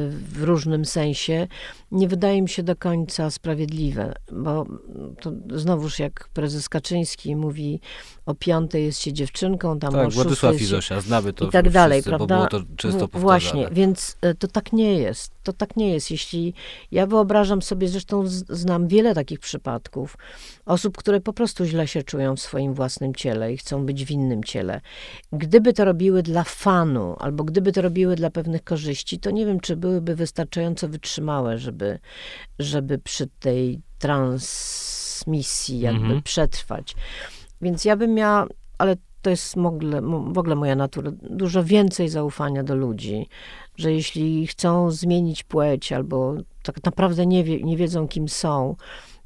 w różnym sensie, nie wydaje mi się do końca sprawiedliwe, bo to znowuż jak prezes Kaczyński mówi o piątej jest się dziewczynką, tam tak, o Władysław i Zosia, znamy to i tak dalej, wszyscy, prawda? Bo było to często powtarzane. Właśnie, więc to tak nie jest, to tak nie jest, jeśli, ja wyobrażam sobie, zresztą znam wiele takich przypadków, osób, które po prostu źle się czują w swoim własnym ciele i chcą być w innym ciele. Gdyby to robiły dla fanu, albo gdyby to robiły dla pewnych korzyści, to nie wiem, czy byłyby wystarczająco wytrzymałe, żeby, żeby przy tej transmisji jakby mhm. przetrwać. Więc ja bym miała, ale to jest w ogóle, w ogóle moja natura, dużo więcej zaufania do ludzi, że jeśli chcą zmienić płeć albo tak naprawdę nie, wie, nie wiedzą, kim są,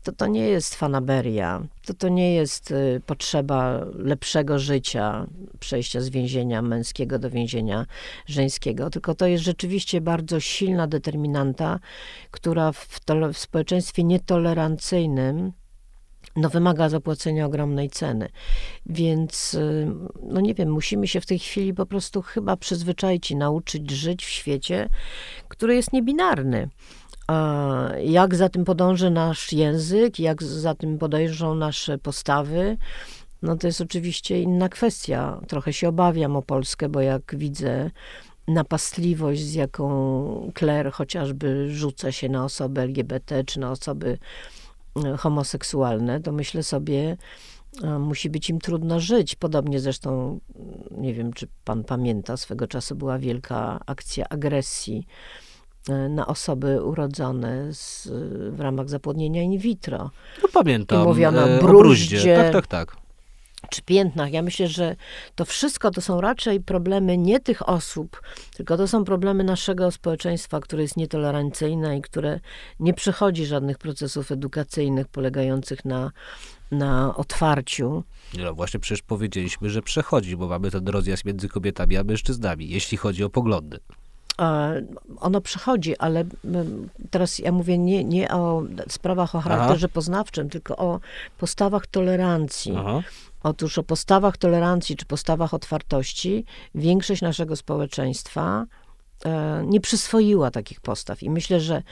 to to nie jest fanaberia, to to nie jest y, potrzeba lepszego życia, przejścia z więzienia męskiego do więzienia żeńskiego, tylko to jest rzeczywiście bardzo silna determinanta, która w, tole, w społeczeństwie nietolerancyjnym no, wymaga zapłacenia ogromnej ceny. Więc, y, no nie wiem, musimy się w tej chwili po prostu chyba przyzwyczaić i nauczyć żyć w świecie, który jest niebinarny. Jak za tym podąży nasz język, jak za tym podejrzą nasze postawy, no to jest oczywiście inna kwestia. Trochę się obawiam o Polskę, bo jak widzę napastliwość, z jaką kler chociażby rzuca się na osoby L G B T czy na osoby homoseksualne, to myślę sobie, musi być im trudno żyć. Podobnie zresztą, nie wiem, czy pan pamięta, swego czasu była wielka akcja agresji na osoby urodzone z, w ramach zapłodnienia in vitro. No pamiętam. I mówiono o bruździe. Tak, tak, tak. Czy piętnach. Ja myślę, że to wszystko to są raczej problemy nie tych osób, tylko to są problemy naszego społeczeństwa, które jest nietolerancyjne i które nie przechodzi żadnych procesów edukacyjnych polegających na na otwarciu. No właśnie, przecież powiedzieliśmy, że przechodzi, bo mamy ten rozjazd między kobietami a mężczyznami, jeśli chodzi o poglądy. Ono przechodzi, ale teraz ja mówię nie, nie o sprawach o charakterze Aha. poznawczym, tylko o postawach tolerancji. Aha. Otóż o postawach tolerancji czy postawach otwartości większość naszego społeczeństwa nie przyswoiła takich postaw. I myślę, że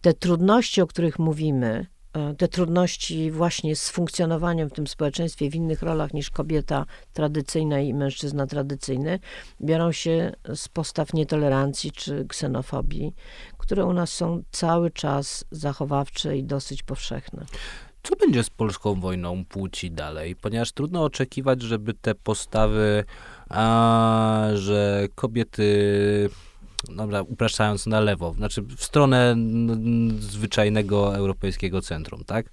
te trudności, o których mówimy, te trudności właśnie z funkcjonowaniem w tym społeczeństwie w innych rolach niż kobieta tradycyjna i mężczyzna tradycyjny, biorą się z postaw nietolerancji czy ksenofobii, które u nas są cały czas zachowawcze i dosyć powszechne. Co będzie z polską wojną płci dalej? Ponieważ trudno oczekiwać, żeby te postawy, a, że kobiety... Dobra, upraszczając na lewo, znaczy w stronę zwyczajnego europejskiego centrum, tak?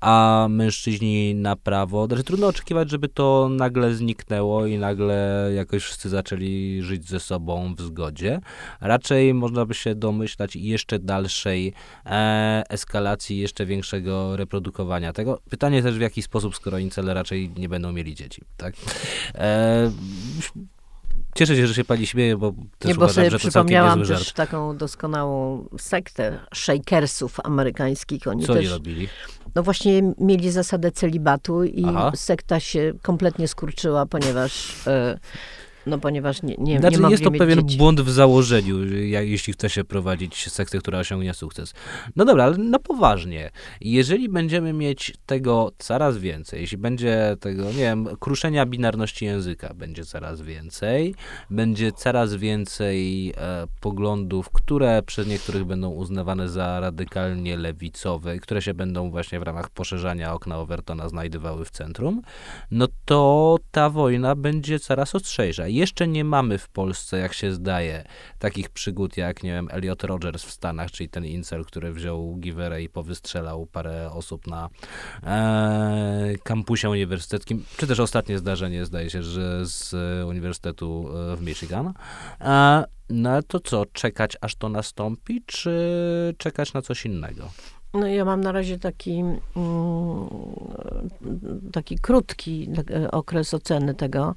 A mężczyźni na prawo, znaczy trudno oczekiwać, żeby to nagle zniknęło i nagle jakoś wszyscy zaczęli żyć ze sobą w zgodzie. Raczej można by się domyślać jeszcze dalszej e, eskalacji, jeszcze większego reprodukowania tego. Pytanie też w jaki sposób, skoro incele raczej nie będą mieli dzieci, tak? E, Cieszę się, że się pani śmieje, bo też nie, bo uważam, że to całkiem niezły żart. Też taką doskonałą sektę shakersów amerykańskich. Oni Co też, oni robili? No właśnie mieli zasadę celibatu i Aha. sekta się kompletnie skurczyła, ponieważ... Y- No ponieważ nie, nie, znaczy, nie mogli mieć dzieci. Jest to pewien błąd w założeniu, jak, jeśli chce się prowadzić sektę, która osiągnie sukces. No dobra, ale na poważnie. Jeżeli będziemy mieć tego coraz więcej, jeśli będzie tego, nie wiem, kruszenia binarności języka będzie coraz więcej, będzie coraz więcej e, poglądów, które przez niektórych będą uznawane za radykalnie lewicowe, które się będą właśnie w ramach poszerzania okna Overtona znajdowały w centrum, no to ta wojna będzie coraz ostrzejsza. Jeszcze nie mamy w Polsce, jak się zdaje, takich przygód jak, nie wiem, Elliot Rodgers w Stanach, czyli ten incel, który wziął giwerę i powystrzelał parę osób na e, kampusie uniwersyteckim, czy też ostatnie zdarzenie, zdaje się, że z Uniwersytetu w Michigan. E, no to co, czekać aż to nastąpi, czy czekać na coś innego? No ja mam na razie taki, taki krótki okres oceny tego.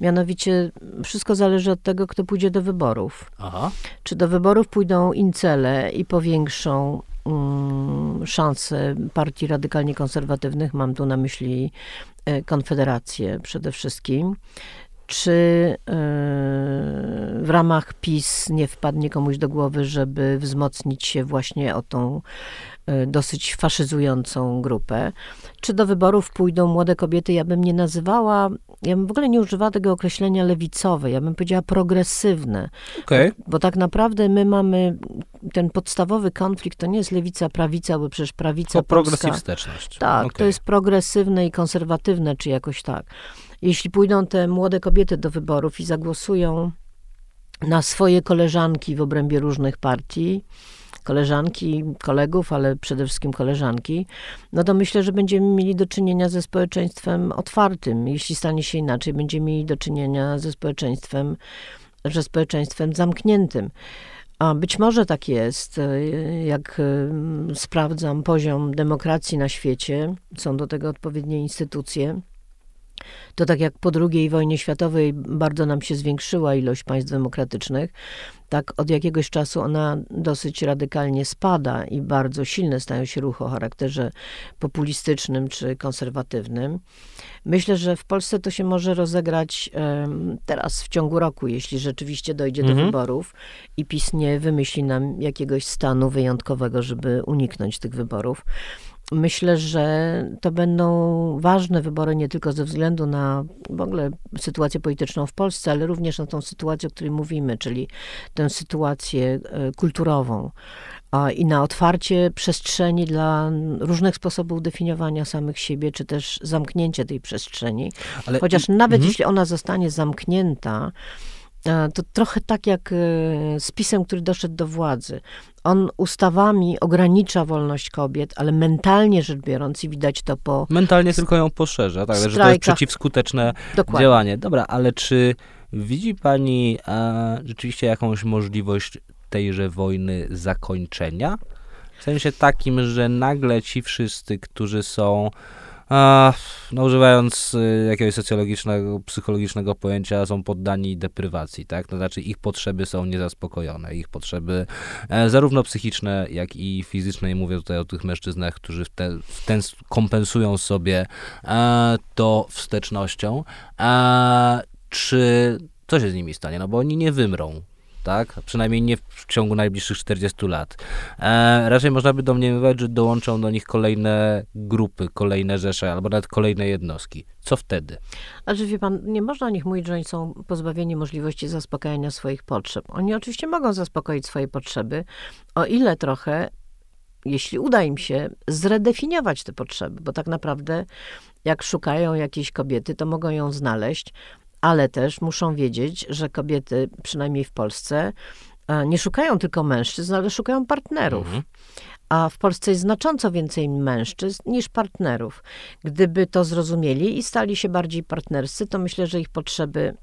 Mianowicie wszystko zależy od tego, kto pójdzie do wyborów. Aha. Czy do wyborów pójdą incele i powiększą um, szanse partii radykalnie konserwatywnych, mam tu na myśli Konfederację przede wszystkim, czy y, w ramach PiS nie wpadnie komuś do głowy, żeby wzmocnić się właśnie o tą y, dosyć faszyzującą grupę. Czy do wyborów pójdą młode kobiety? Ja bym nie nazywała, ja bym w ogóle nie używała tego określenia lewicowe, ja bym powiedziała progresywne. Okay. Bo, bo tak naprawdę my mamy ten podstawowy konflikt, to nie jest lewica-prawica, bo przecież prawica o, polska... progresywsteczność. Tak, okay. To jest progresywne i konserwatywne, czy jakoś tak. Jeśli pójdą te młode kobiety do wyborów i zagłosują na swoje koleżanki w obrębie różnych partii, koleżanki, kolegów, ale przede wszystkim koleżanki, no to myślę, że będziemy mieli do czynienia ze społeczeństwem otwartym. Jeśli stanie się inaczej, będziemy mieli do czynienia ze społeczeństwem, ze społeczeństwem zamkniętym. A być może tak jest, jak sprawdzam poziom demokracji na świecie, są do tego odpowiednie instytucje. To tak jak po drugiej wojnie światowej bardzo nam się zwiększyła ilość państw demokratycznych, tak od jakiegoś czasu ona dosyć radykalnie spada i bardzo silne stają się ruchy o charakterze populistycznym czy konserwatywnym. Myślę, że w Polsce to się może rozegrać um, teraz w ciągu roku, jeśli rzeczywiście dojdzie mhm. do wyborów i PiS nie wymyśli nam jakiegoś stanu wyjątkowego, żeby uniknąć tych wyborów. Myślę, że to będą ważne wybory nie tylko ze względu na w ogóle sytuację polityczną w Polsce, ale również na tą sytuację, o której mówimy, czyli tę sytuację kulturową i na otwarcie przestrzeni dla różnych sposobów definiowania samych siebie, czy też zamknięcie tej przestrzeni. Ale... Chociaż nawet mhm. jeśli ona zostanie zamknięta, to trochę tak jak z PiS-em, który doszedł do władzy. On ustawami ogranicza wolność kobiet, ale mentalnie rzecz biorąc i widać to po... Mentalnie tylko ją poszerza, tak, że to jest przeciwskuteczne Dokładnie. działanie. Dobra, ale czy widzi pani a, rzeczywiście jakąś możliwość tejże wojny zakończenia? W sensie takim, że nagle ci wszyscy, którzy są... A, no używając jakiegoś socjologicznego, psychologicznego pojęcia, są poddani deprywacji, tak? To znaczy ich potrzeby są niezaspokojone, ich potrzeby e, zarówno psychiczne, jak i fizyczne. I mówię tutaj o tych mężczyznach, którzy w, te, w ten kompensują sobie e, to wstecznością. E, czy co się z nimi stanie? No bo oni nie wymrą. tak? Przynajmniej nie w ciągu najbliższych czterdziestu lat. E, raczej można by domniemywać, że dołączą do nich kolejne grupy, kolejne rzesze, albo nawet kolejne jednostki. Co wtedy? Ale wie pan, nie można o nich mówić, że oni są pozbawieni możliwości zaspokajania swoich potrzeb. Oni oczywiście mogą zaspokoić swoje potrzeby, o ile trochę, jeśli uda im się, zredefiniować te potrzeby, bo tak naprawdę jak szukają jakiejś kobiety, to mogą ją znaleźć, ale też muszą wiedzieć, że kobiety, przynajmniej w Polsce, nie szukają tylko mężczyzn, ale szukają partnerów. Mhm. A w Polsce jest znacząco więcej mężczyzn niż partnerów. Gdyby to zrozumieli i stali się bardziej partnerscy, to myślę, że ich potrzeby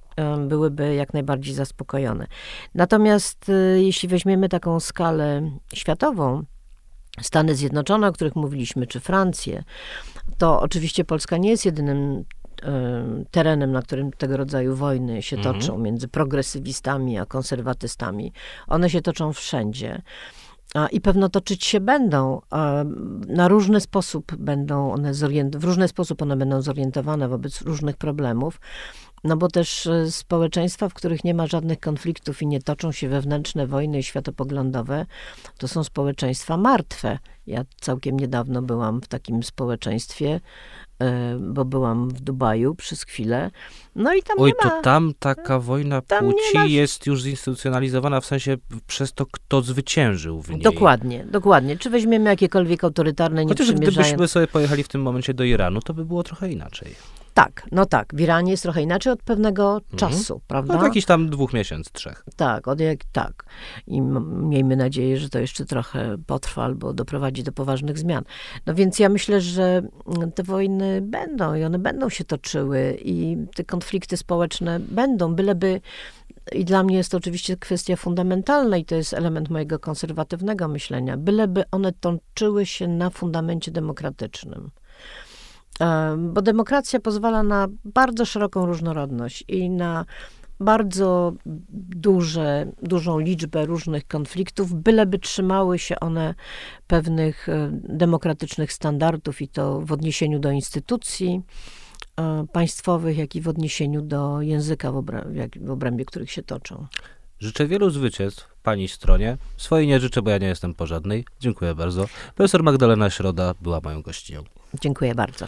byłyby jak najbardziej zaspokojone. Natomiast jeśli weźmiemy taką skalę światową, Stany Zjednoczone, o których mówiliśmy, czy Francję, to oczywiście Polska nie jest jedynym terenem, na którym tego rodzaju wojny się mhm. toczą między progresywistami a konserwatystami. One się toczą wszędzie i pewno toczyć się będą. Na różny sposób będą one zorient- w różny sposób one będą zorientowane wobec różnych problemów. No bo też społeczeństwa, w których nie ma żadnych konfliktów i nie toczą się wewnętrzne wojny światopoglądowe, to są społeczeństwa martwe. Ja całkiem niedawno byłam w takim społeczeństwie, bo byłam w Dubaju przez chwilę. No i tam Oj, nie ma... to tam taka wojna tam płci ma... jest już zinstytucjonalizowana w sensie przez to, kto zwyciężył w niej. Dokładnie, dokładnie. Czy weźmiemy jakiekolwiek autorytarne, nie przymierzając... Chociaż gdybyśmy sobie pojechali w tym momencie do Iranu, to by było trochę inaczej. Tak, no tak. W Iranie jest trochę inaczej od pewnego mhm. czasu, prawda? Od jakichś tam dwóch miesięcy, trzech. Tak, od jak, tak. I miejmy nadzieję, że to jeszcze trochę potrwa albo doprowadzi do poważnych zmian. No więc ja myślę, że te wojny będą i one będą się toczyły i te konflikty społeczne będą, byleby... I dla mnie jest to oczywiście kwestia fundamentalna i to jest element mojego konserwatywnego myślenia. Byleby one toczyły się na fundamencie demokratycznym. Bo demokracja pozwala na bardzo szeroką różnorodność i na bardzo duże, dużą liczbę różnych konfliktów, byleby trzymały się one pewnych demokratycznych standardów i to w odniesieniu do instytucji państwowych, jak i w odniesieniu do języka, w obrębie, w obrębie których się toczą. Życzę wielu zwycięstw pani stronie. Swojej nie życzę, bo ja nie jestem po żadnej. Dziękuję bardzo. Profesor Magdalena Środa była moją gościnią. Dziękuję bardzo.